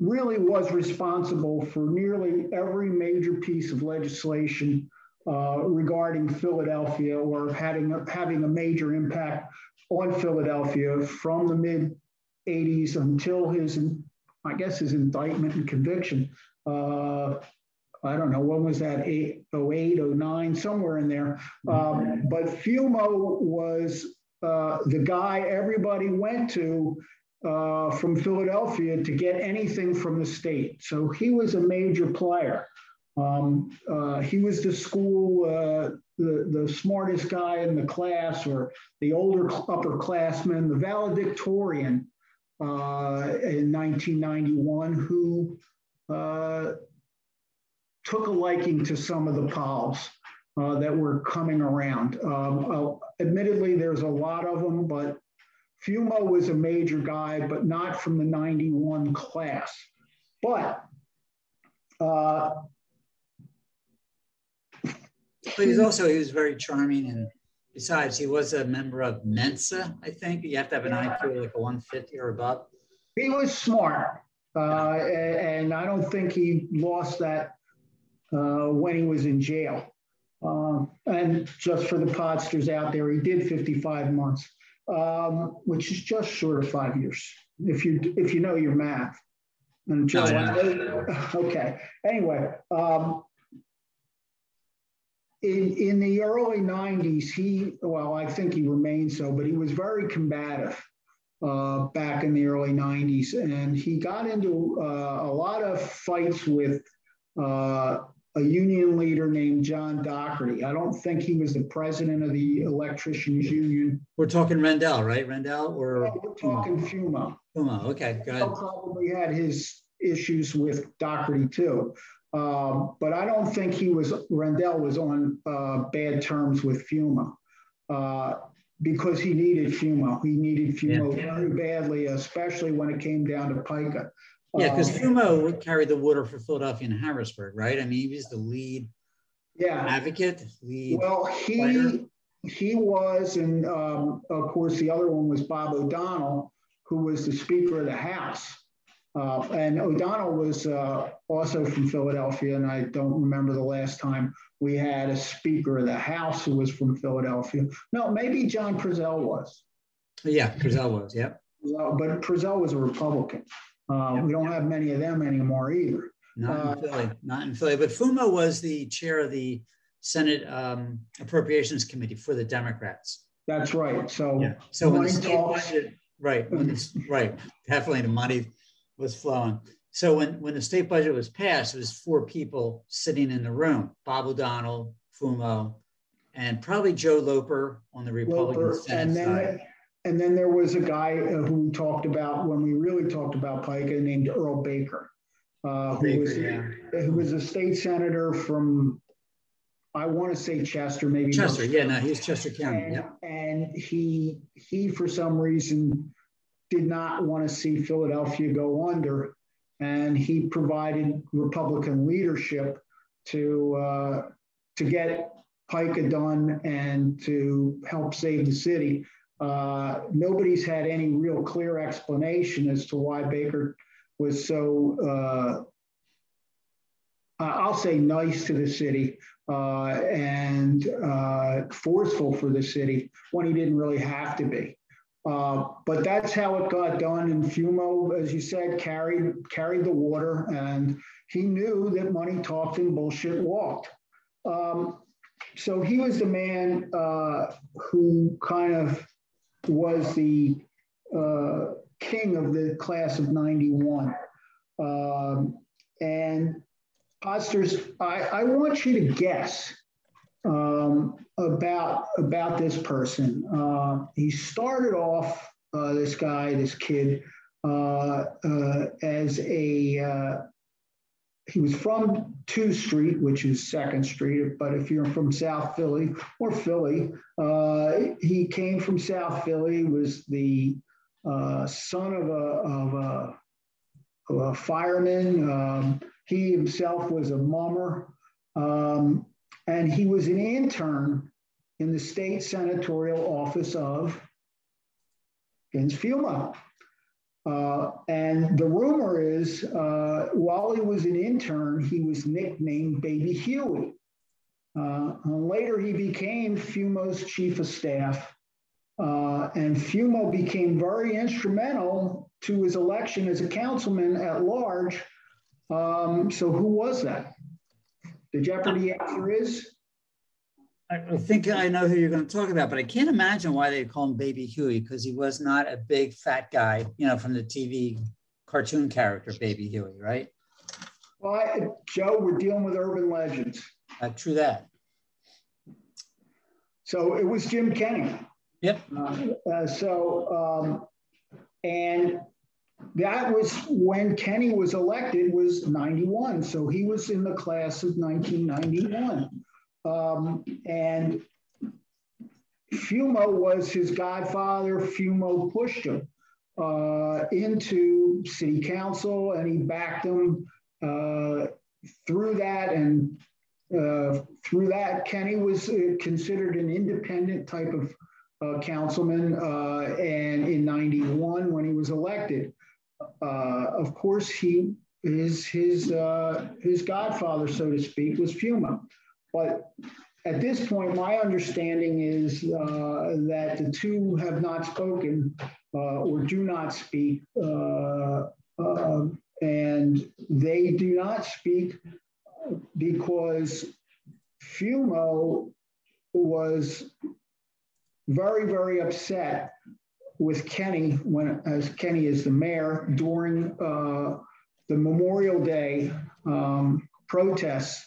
really was responsible for nearly every major piece of legislation Uh, regarding Philadelphia, or having a, having a major impact on Philadelphia from the mid eighties until his, I guess, his indictment and conviction. Uh, I don't know, when was that, oh eight, oh nine, somewhere in there. Um, but Fumo was uh, the guy everybody went to uh, from Philadelphia to get anything from the state. So he was a major player. Um, uh, he was the school, uh, the, the smartest guy in the class, or the older upperclassman, the valedictorian uh, in nineteen ninety-one, who uh, took a liking to some of the pals uh, that were coming around. Um, uh, admittedly, there's a lot of them, but Fumo was a major guy, but not from the ninety-one class. But uh, But he's also, he was very charming, and besides, he was a member of Mensa, I think. You have to have an I Q like a one fifty or above. He was smart, uh, and I don't think he lost that uh, when he was in jail. Uh, and just for the podsters out there, he did fifty-five months, um, which is just short of five years, if you if you know your math. And Joe, no, okay. Anyway. Um, In, in the early nineties, he, well, I think he remained so, but he was very combative uh, back in the early nineties. And he got into uh, a lot of fights with uh, a union leader named John Doherty. I don't think he was the president of the electricians union. We're talking Rendell, right? Rendell or? No, we're talking Fumo. Fumo, okay, go ahead. He probably had his issues with Doherty too. Uh, but I don't think he was, Rendell was on uh, bad terms with Fumo uh, because he needed Fumo. He needed Fumo yeah. very badly, especially when it came down to Pica. Yeah, because um, Fumo carried the water for Philadelphia and Harrisburg, right? I mean, he was the lead yeah. advocate, lead Well, he, fighter. he was, and um, of course, the other one was Bob O'Donnell, who was the Speaker of the House. Uh, and O'Donnell was uh, also from Philadelphia, and I don't remember the last time we had a Speaker of the House who was from Philadelphia. No, maybe John Prezell was. Yeah, Prezell was, yeah. Uh, but Prezell was a Republican. Uh, yeah. We don't have many of them anymore either. Not uh, in Philly, not in Philly. But Fumo was the chair of the Senate um, Appropriations Committee for the Democrats. That's right. So, yeah. so when the state budget, right, when it's, right, definitely the money was flowing. So when, when the state budget was passed, it was four people sitting in the room: Bob O'Donnell, Fumo, and probably Joe Loper on the Republican Loper, Senate and then, side. And then there was a guy who we talked about when we really talked about Pica named Earl Baker, uh, Baker who, was, yeah. who was a state senator from, I want to say Chester, maybe. Chester, yeah, no, he's Chester County. And, yeah. and he he, for some reason, did not want to see Philadelphia go under, and he provided Republican leadership to uh, to get Pica done and to help save the city. Uh, nobody's had any real clear explanation as to why Baker was so, uh, I'll say, nice to the city uh, and uh, forceful for the city when he didn't really have to be. Uh, but that's how it got done, and Fumo, as you said, carried carried the water, and he knew that money talked and bullshit walked. Um, so he was the man uh, who kind of was the uh, king of the class of ninety-one. Um, and Podsters, I, I want you to guess Um, about about this person. Uh, he started off, uh, this guy, this kid, uh, uh, as a, uh, he was from two street, which is second street, but if you're from South Philly or Philly, uh, he came from South Philly, was the uh, son of a, of a, of a fireman. Um, he himself was a mummer. Um, And he was an intern in the state senatorial office of Vince Fumo. Uh, and the rumor is, uh, while he was an intern, he was nicknamed Baby Huey. Uh, and later, he became Fumo's chief of staff. Uh, and Fumo became very instrumental to his election as a councilman at large. Um, so who was that? The Jeopardy answer is? I think I know who you're going to talk about, but I can't imagine why they call him Baby Huey, because he was not a big fat guy, you know, from the T V cartoon character Baby Huey, right? Well, I, Joe, we're dealing with urban legends. Uh, true that. So it was Jim Kenney. Yep. Uh, uh, so, um, and that was when Kenney was elected, was ninety-one. So he was in the class of nineteen ninety-one. Um, and Fumo was his godfather. Fumo pushed him uh, into city council, and he backed him uh, through that. And uh, through that, Kenney was considered an independent type of uh, councilman. Uh, and in ninety-one, when he was elected, uh, of course, he his his uh, his godfather, so to speak, was Fumo. But at this point, my understanding is uh, that the two have not spoken uh, or do not speak, uh, uh, and they do not speak because Fumo was very, very upset with Kenney when, as Kenney is the mayor, during uh, the Memorial Day um, protests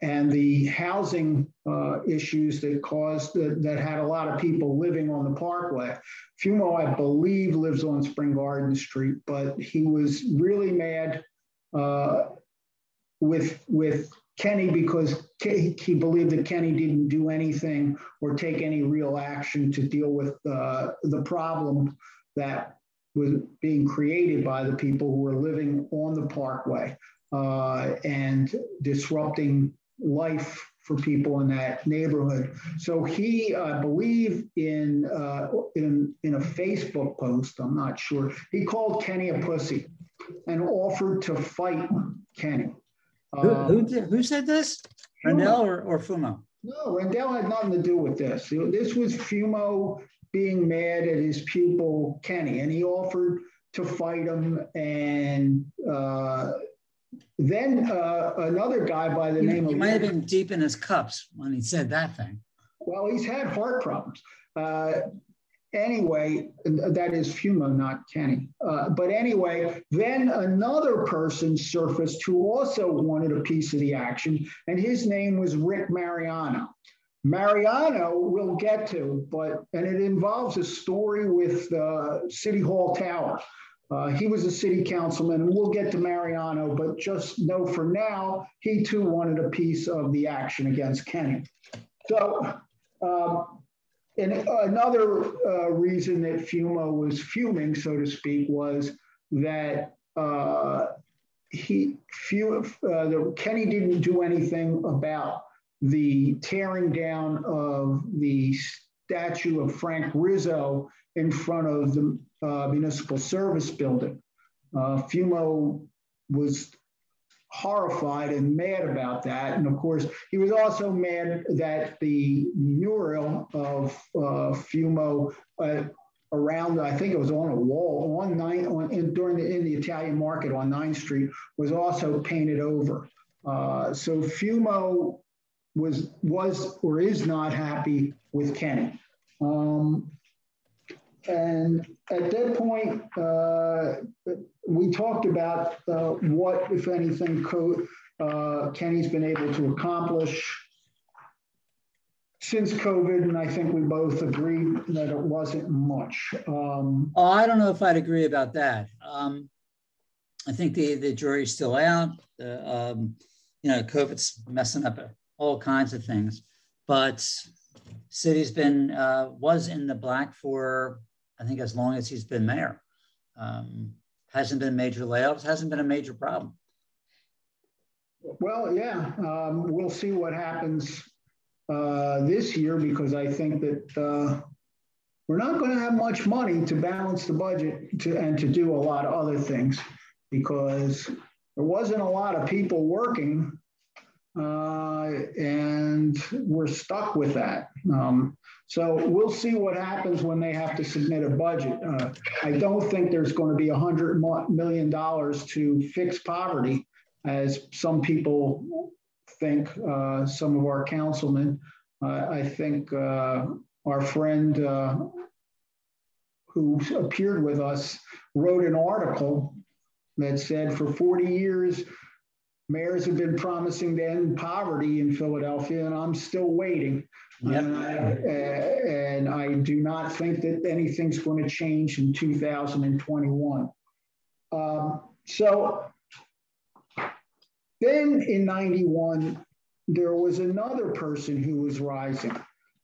and the housing uh, issues that caused, uh, that had a lot of people living on the Parkway. Fumo, I believe, lives on Spring Garden Street, but he was really mad uh, with, with Kenney because Ke- he believed that Kenney didn't do anything or take any real action to deal with uh, the problem that was being created by the people who were living on the Parkway. Uh, and disrupting life for people in that neighborhood. So he, I believe, in uh, in in a Facebook post, I'm not sure, he called Kenney a pussy and offered to fight Kenney. Um, who who, did, who said this? Fumo. Rendell or, or Fumo? No, Rendell had nothing to do with this. This was Fumo being mad at his pupil Kenney, and he offered to fight him and. Uh, Then uh, another guy by the he, name he of... He might have been deep in his cups when he said that thing. Well, he's had heart problems. Uh, anyway, that is Fumo, not Kenney. Uh, but anyway, then another person surfaced who also wanted a piece of the action, and his name was Rick Mariano. Mariano we'll get to, but and it involves a story with uh, City Hall Tower. Uh, he was a city councilman, and we'll get to Mariano, but just know for now, he too wanted a piece of the action against Kenney. So, um, and another uh, reason that Fumo was fuming, so to speak, was that uh, he, few, uh, the, Kenney didn't do anything about the tearing down of the statue of Frank Rizzo in front of the Uh, municipal service building. Uh, Fumo was horrified and mad about that. And of course, he was also mad that the mural of uh, Fumo uh, around, I think it was on a wall on nine, on, in, during the, in the Italian market on ninth street was also painted over. Uh, so Fumo was, was or is not happy with Kenney. Um, And at that point, uh, we talked about uh, what, if anything, co- uh, Kenney's been able to accomplish since COVID, and I think we both agreed that it wasn't much. Um, oh, I don't know if I'd agree about that. Um, I think the, the jury's still out. Uh, um, you know, COVID's messing up all kinds of things, but city's been, uh, was in the black for, I think, as long as he's been mayor. Um, hasn't been major layoffs, hasn't been a major problem. Well, yeah, um, we'll see what happens uh, this year, because I think that uh, we're not going to have much money to balance the budget to, and to do a lot of other things, because there wasn't a lot of people working uh, and we're stuck with that. Um, So we'll see what happens when they have to submit a budget. Uh, I don't think there's going to be one hundred million dollars to fix poverty, as some people think, uh, some of our councilmen. Uh, I think uh, our friend uh, who appeared with us wrote an article that said for forty years, Mayors have been promising to end poverty in Philadelphia, and I'm still waiting. Yep. And, I, uh, and I do not think that anything's going to change in two thousand twenty-one. Um, so then in ninety-one, there was another person who was rising,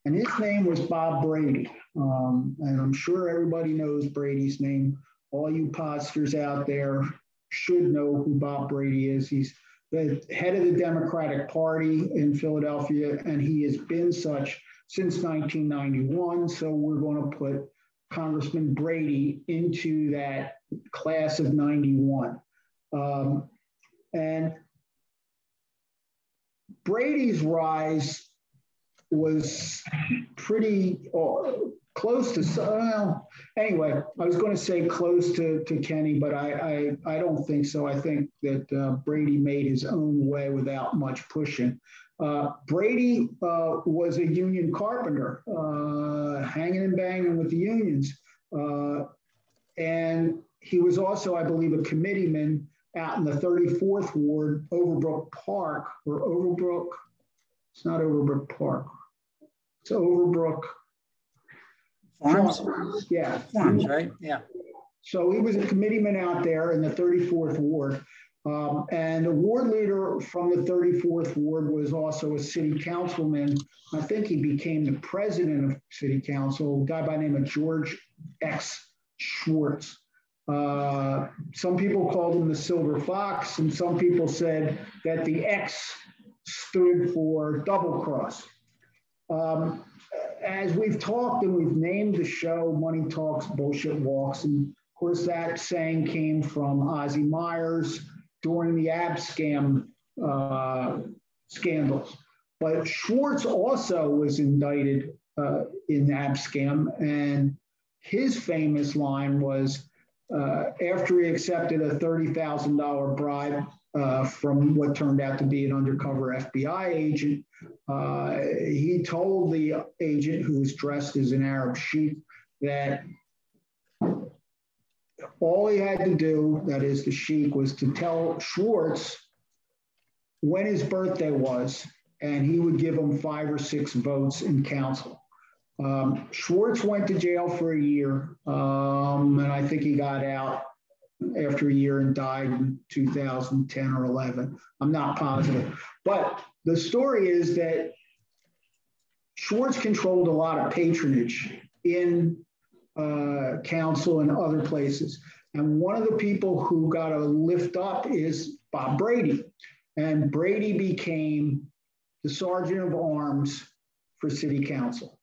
and his name was Bob Brady. Um, and I'm sure everybody knows Brady's name. All you podsters out there should know who Bob Brady is. He's the head of the Democratic Party in Philadelphia, and he has been such since nineteen ninety-one. So we're going to put Congressman Brady into that class of ninety-one. Um, and Brady's rise was pretty oh, close to, well, anyway, I was going to say close to, to Kenney, but I, I, I don't think so. I think that uh, Brady made his own way without much pushing. Uh, Brady uh, was a union carpenter, uh, hanging and banging with the unions. Uh, and he was also, I believe, a committeeman out in the thirty-fourth Ward, Overbrook Park, or Overbrook, it's not Overbrook Park, it's Overbrook Farms? Farms. Yeah. Farms, right? Yeah. So he was a committeeman out there in the thirty-fourth Ward. Um, and the ward leader from the thirty-fourth Ward was also a city councilman. I think he became the president of city council, a guy by the name of George X. Schwartz. Uh, some people called him the Silver Fox, and some people said that the X stood for double cross. Um, As we've talked and we've named the show Money Talks, Bullshit Walks, and of course that saying came from Ozzie Myers during the ABSCAM uh, scandals. But Schwartz also was indicted uh, in ABSCAM, and his famous line was, uh, after he accepted a thirty thousand dollar bribe uh, from what turned out to be an undercover F B I agent, Uh, he told the agent, who was dressed as an Arab sheik, that all he had to do, that is the sheik, was to tell Schwartz when his birthday was, and he would give him five or six votes in council. Um, Schwartz went to jail for a year, um, and I think he got out after a year and died in two thousand ten or eleven. I'm not positive. But the story is that Schwartz controlled a lot of patronage in uh, council and other places. And one of the people who got a lift up is Bob Brady. And Brady became the sergeant of arms for city council.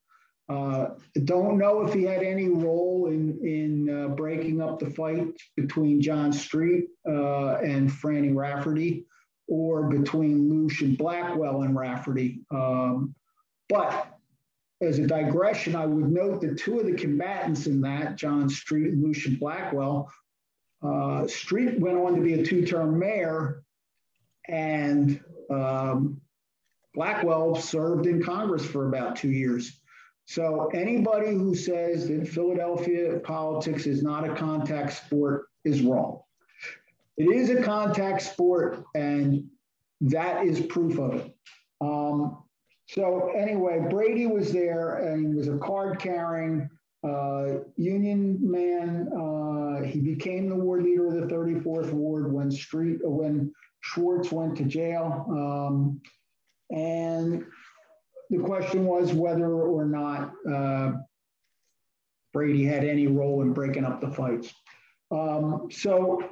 Uh, don't know if he had any role in, in uh, breaking up the fight between John Street uh, and Franny Rafferty, or between Lucian Blackwell and Rafferty. Um, but as a digression, I would note that two of the combatants in that, John Street and Lucian Blackwell, uh, Street went on to be a two-term mayor, and um, Blackwell served in Congress for about two years. So anybody who says that Philadelphia politics is not a contact sport is wrong. It is a contact sport, and that is proof of it. Um, so anyway, Brady was there, and he was a card-carrying uh, union man. Uh, he became the ward leader of the thirty-fourth Ward when Street, when Schwartz went to jail, um, and the question was whether or not uh, Brady had any role in breaking up the fights. Um, so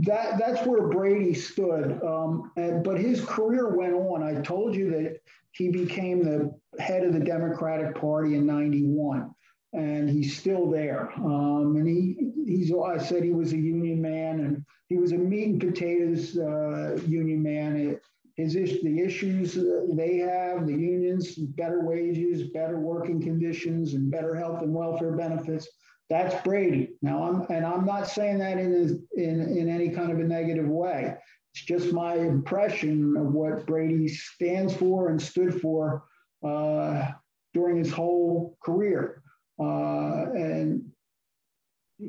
that, that's where Brady stood. Um, and, but his career went on. I told you that he became the head of the Democratic Party in ninety-one, and he's still there. Um, and he, he's, I said he was a union man, and he was a meat and potatoes uh, union man. It, His is, the issues they have, the unions, better wages, better working conditions, and better health and welfare benefits. That's Brady. Now, I'm, and I'm not saying that in, a, in, in any kind of a negative way. It's just my impression of what Brady stands for and stood for uh, during his whole career. Uh, and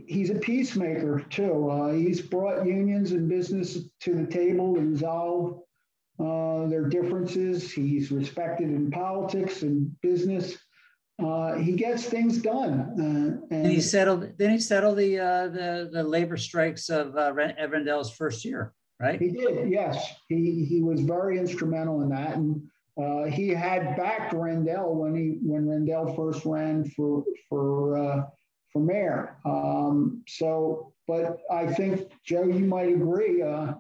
he's a peacemaker too. Uh, he's brought unions and business to the table to resolve uh, their differences. He's respected in politics and business. Uh, he gets things done. Uh, and, and he settled. Then he settled the uh, the, the labor strikes of uh, Ed Rendell's first year, right? He did. Yes, he he was very instrumental in that, and uh, he had backed Rendell when he when Rendell first ran for for. Uh, for mayor. Um, so, but I think, Joe, you might agree, uh, I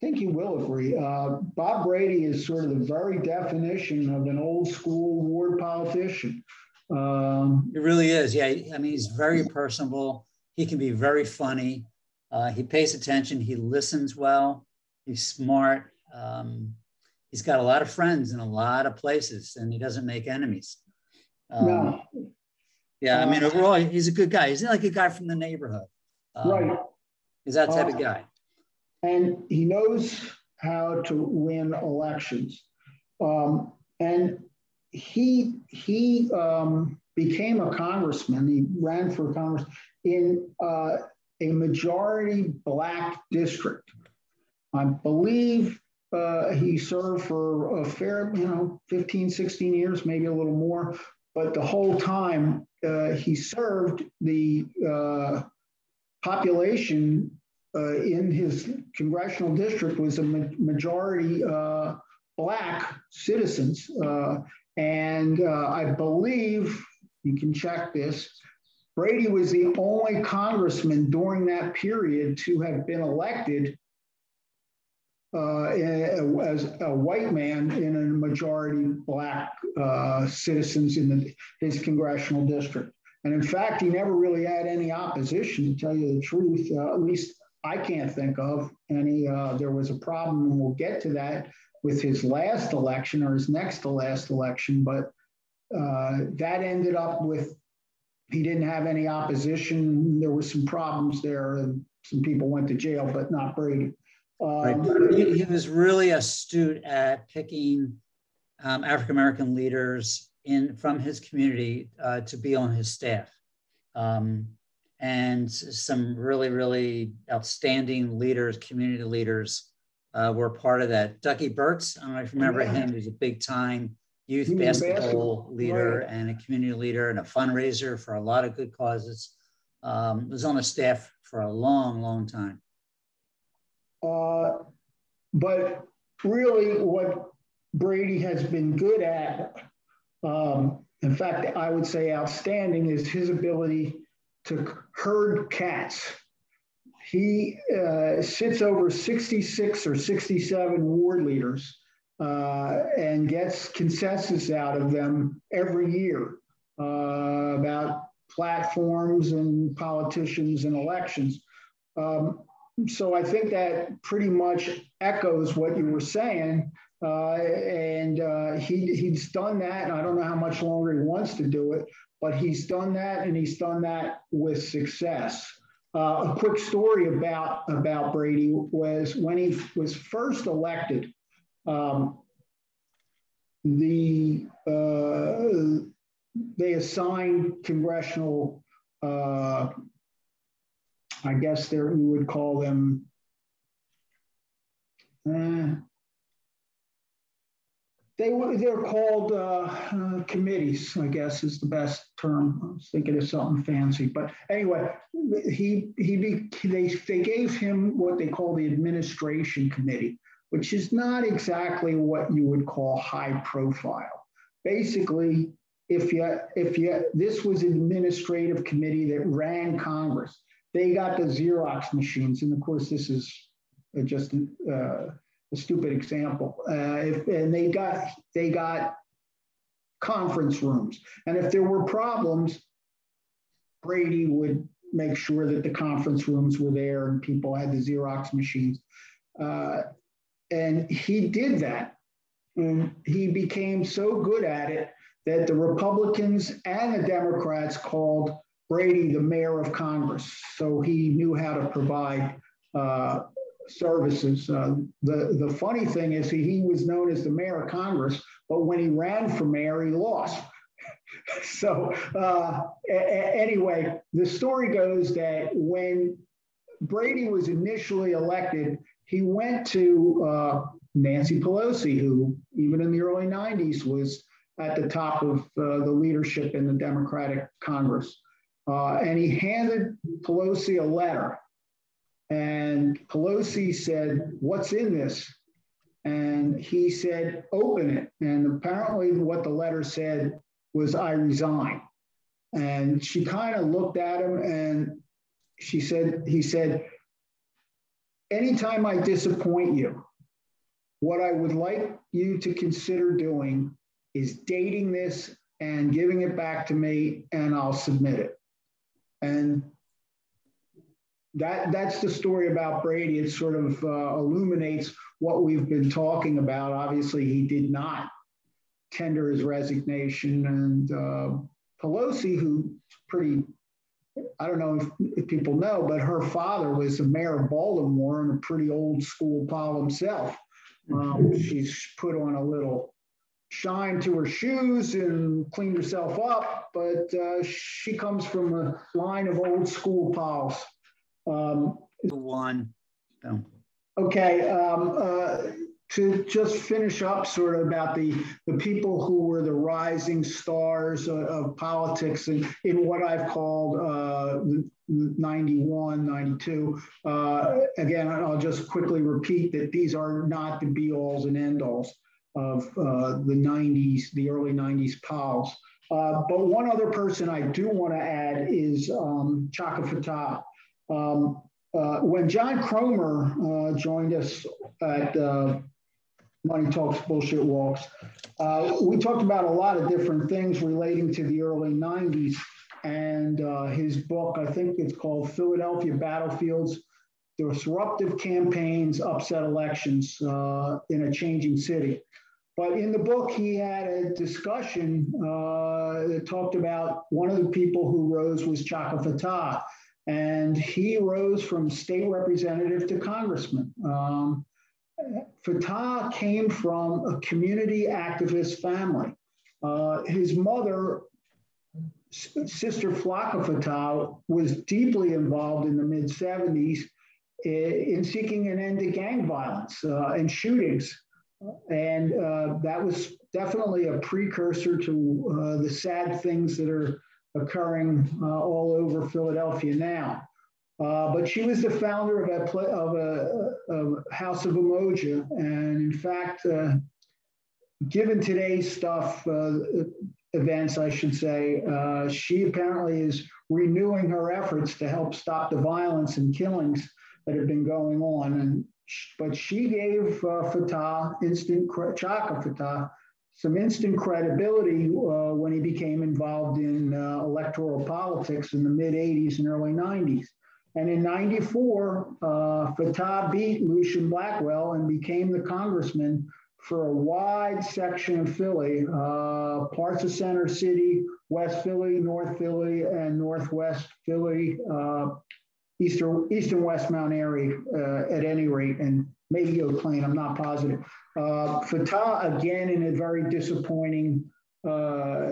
think you will agree, uh, Bob Brady is sort of the very definition of an old school ward politician. Um, it really is, yeah. I mean, he's very personable. He can be very funny. Uh, he pays attention, he listens well, he's smart. Um, he's got a lot of friends in a lot of places and he doesn't make enemies. Um, no. Yeah, I mean, overall, he's a good guy. He's like a guy from the neighborhood. Um, right. He's that type uh, of guy. And he knows how to win elections. Um, and he he um, became a congressman. He ran for Congress in uh, a majority black district. I believe uh, he served for a fair, you know, fifteen, sixteen years, maybe a little more. But the whole time uh, he served the uh, population uh, in his congressional district was a ma majority uh, black citizens. Uh, and uh, I believe, you can check this, Brady was the only congressman during that period to have been elected Uh, as a white man in a majority black uh, citizens in the, his congressional district. And in fact, he never really had any opposition, to tell you the truth, uh, at least I can't think of any. Uh, there was a problem, and we'll get to that, with his last election or his next to last election, but uh, that ended up with, he didn't have any opposition. There were some problems there, and some people went to jail, but not Brady. Right. He, he was really astute at picking um, African-American leaders in from his community uh, to be on his staff. Um, and some really, really outstanding leaders, community leaders uh, were part of that. Ducky Burtz, I don't know if you remember yeah. him, he was a big-time youth you basketball, basketball leader right. and a community leader and a fundraiser for a lot of good causes. Um, was on the staff for a long, long time. Uh, but really what Brady has been good at, um, in fact, I would say outstanding, is his ability to herd cats. He uh, sits over sixty-six or sixty-seven ward leaders uh, and gets consensus out of them every year uh, about platforms and politicians and elections. Um, So I think that pretty much echoes what you were saying, uh, and uh, he, he's done that, and I don't know how much longer he wants to do it, but he's done that, and he's done that with success. Uh, a quick story about, about Brady was when he was first elected, um, the, uh, they assigned congressional uh, I guess there you would call them uh, they were they're called uh, uh, committees, I guess is the best term. I was thinking of something fancy, but anyway, he he be, they they gave him what they call the administration committee, which is not exactly what you would call high profile. Basically, if you if you this was an administrative committee that ran Congress. They got the Xerox machines, and of course, this is just uh, a stupid example. Uh, if, and they got they got conference rooms, and if there were problems, Brady would make sure that the conference rooms were there and people had the Xerox machines. Uh, and he did that, and he became so good at it that the Republicans and the Democrats called Brady the mayor of Congress. So he knew how to provide uh, services. Uh, the, the funny thing is he, he was known as the mayor of Congress, but when he ran for mayor, he lost. So uh, a- anyway, the story goes that when Brady was initially elected, he went to uh, Nancy Pelosi, who even in the early nineties was at the top of uh, the leadership in the Democratic Congress. Uh, and he handed Pelosi a letter. And Pelosi said, "What's in this?" And he said, "Open it." And apparently what the letter said was, "I resign." And she kind of looked at him and she said, he said, "Anytime I disappoint you, what I would like you to consider doing is dating this and giving it back to me, and I'll submit it." And that that's the story about Brady. It sort of uh, illuminates what we've been talking about. Obviously, he did not tender his resignation. And uh, Pelosi, who pretty, I don't know if, if people know, but her father was the mayor of Baltimore and a pretty old school pal himself. Um, she's put on a little shine to her shoes and cleaned herself up, but uh, she comes from a line of old school pals. Um, one. No. Okay. Um, uh, to just finish up sort of about the, the people who were the rising stars of, of politics in, in what I've called uh, ninety-one, ninety-two. Uh, again, I'll just quickly repeat that these are not the be-alls and end-alls of uh, the nineties, the early nineties pals. Uh, but one other person I do want to add is um, Chaka Fattah. Um, uh, when John Cromer uh, joined us at uh, Money Talks, Bullshit Walks, uh, we talked about a lot of different things relating to the early nineties, and uh, his book, I think it's called Philadelphia Battlefields, Disruptive Campaigns, Upset Elections uh, in a Changing City. But in the book, he had a discussion uh, that talked about one of the people who rose was Chaka Fattah. And he rose from state representative to congressman. Um, Fattah came from a community activist family. Uh, his mother, Sister Flocka Fattah, was deeply involved in the mid-seventies in, in seeking an end to gang violence uh, and shootings. And uh, that was definitely a precursor to uh, the sad things that are occurring uh, all over Philadelphia now. Uh, but she was the founder of a, pl- of a, of a House of Emoja. And in fact, uh, given today's stuff, uh, events, I should say, uh, she apparently is renewing her efforts to help stop the violence and killings that have been going on. And sh- But she gave uh, Fattah, instant cre- Chaka Fattah, some instant credibility uh, when he became involved in uh, electoral politics in the mid-eighties and early nineties. And in ninety-four, uh, Fattah beat Lucian Blackwell and became the congressman for a wide section of Philly, uh, parts of Center City, West Philly, North Philly, and Northwest Philly, uh, Eastern, East and West Mount Airy uh, at any rate, and maybe Eau Claine, I'm not positive. Uh, Fattah, again, in a very disappointing uh,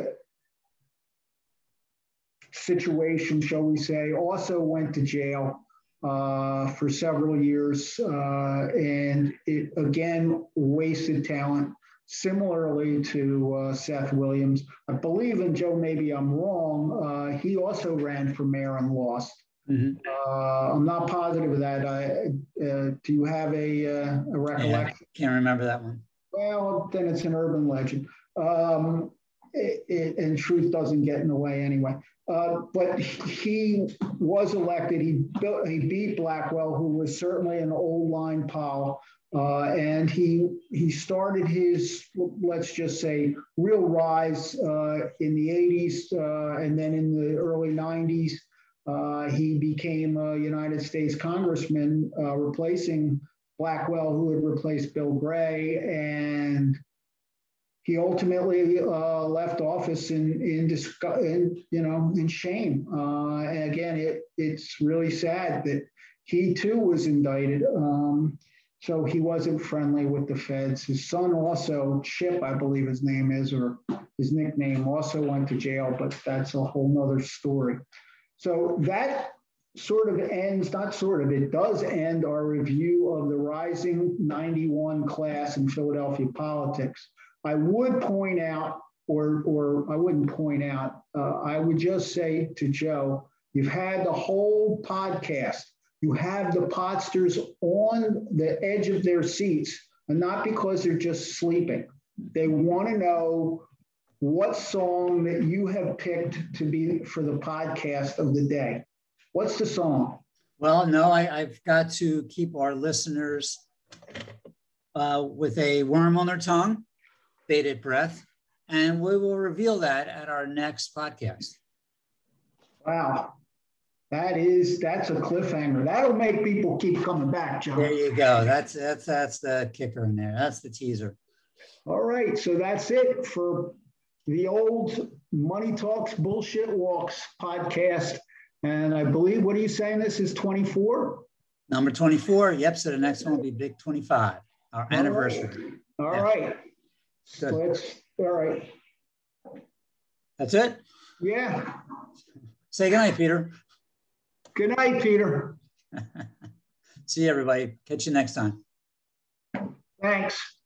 situation, shall we say, also went to jail uh, for several years uh, and it again wasted talent, similarly to uh, Seth Williams. I believe, and Joe, maybe I'm wrong, uh, he also ran for mayor and lost. Mm-hmm. Uh, I'm not positive of that. I, uh, do you have a, uh, a recollection? Yeah, I can't remember that one. Well, then it's an urban legend. Um, it, it, and truth doesn't get in the way anyway. Uh, but he was elected. He, built, he beat Blackwell, who was certainly an old line pal. Uh, and he he started his, let's just say, real rise uh, in the eighties uh, and then in the early nineties. Uh, he became a United States congressman, uh, replacing Blackwell, who had replaced Bill Gray, and he ultimately uh, left office in in, dis- in you know in shame. Uh, and again, it it's really sad that he too was indicted. Um, So he wasn't friendly with the feds. His son also, Chip, I believe his name is, or his nickname, also went to jail, but that's a whole nother story. So that sort of ends, not sort of, it does end our review of the rising ninety-one class in Philadelphia politics. I would point out, or, or I wouldn't point out, uh, I would just say to Joe, you've had the whole podcast. You have the Pottsters on the edge of their seats, and not because they're just sleeping. They want to know what song that you have picked to be for the podcast of the day. What's the song? Well, no, I, I've got to keep our listeners uh, with a worm on their tongue, bated breath, and we will reveal that at our next podcast. Wow. That is, that's a cliffhanger. That'll make people keep coming back, John. There you go. That's that's that's the kicker in there. That's the teaser. All right. So that's it for the old Money Talks, Bullshit Walks podcast. And I believe, what are you saying? This is twenty-four? Number twenty-four. Yep. So the next one will be Big twenty-five, our all anniversary. Right. All yeah. right. So let's, all right. That's it? Yeah. Say goodnight, Peter. Good night, Peter. See you, everybody. Catch you next time. Thanks.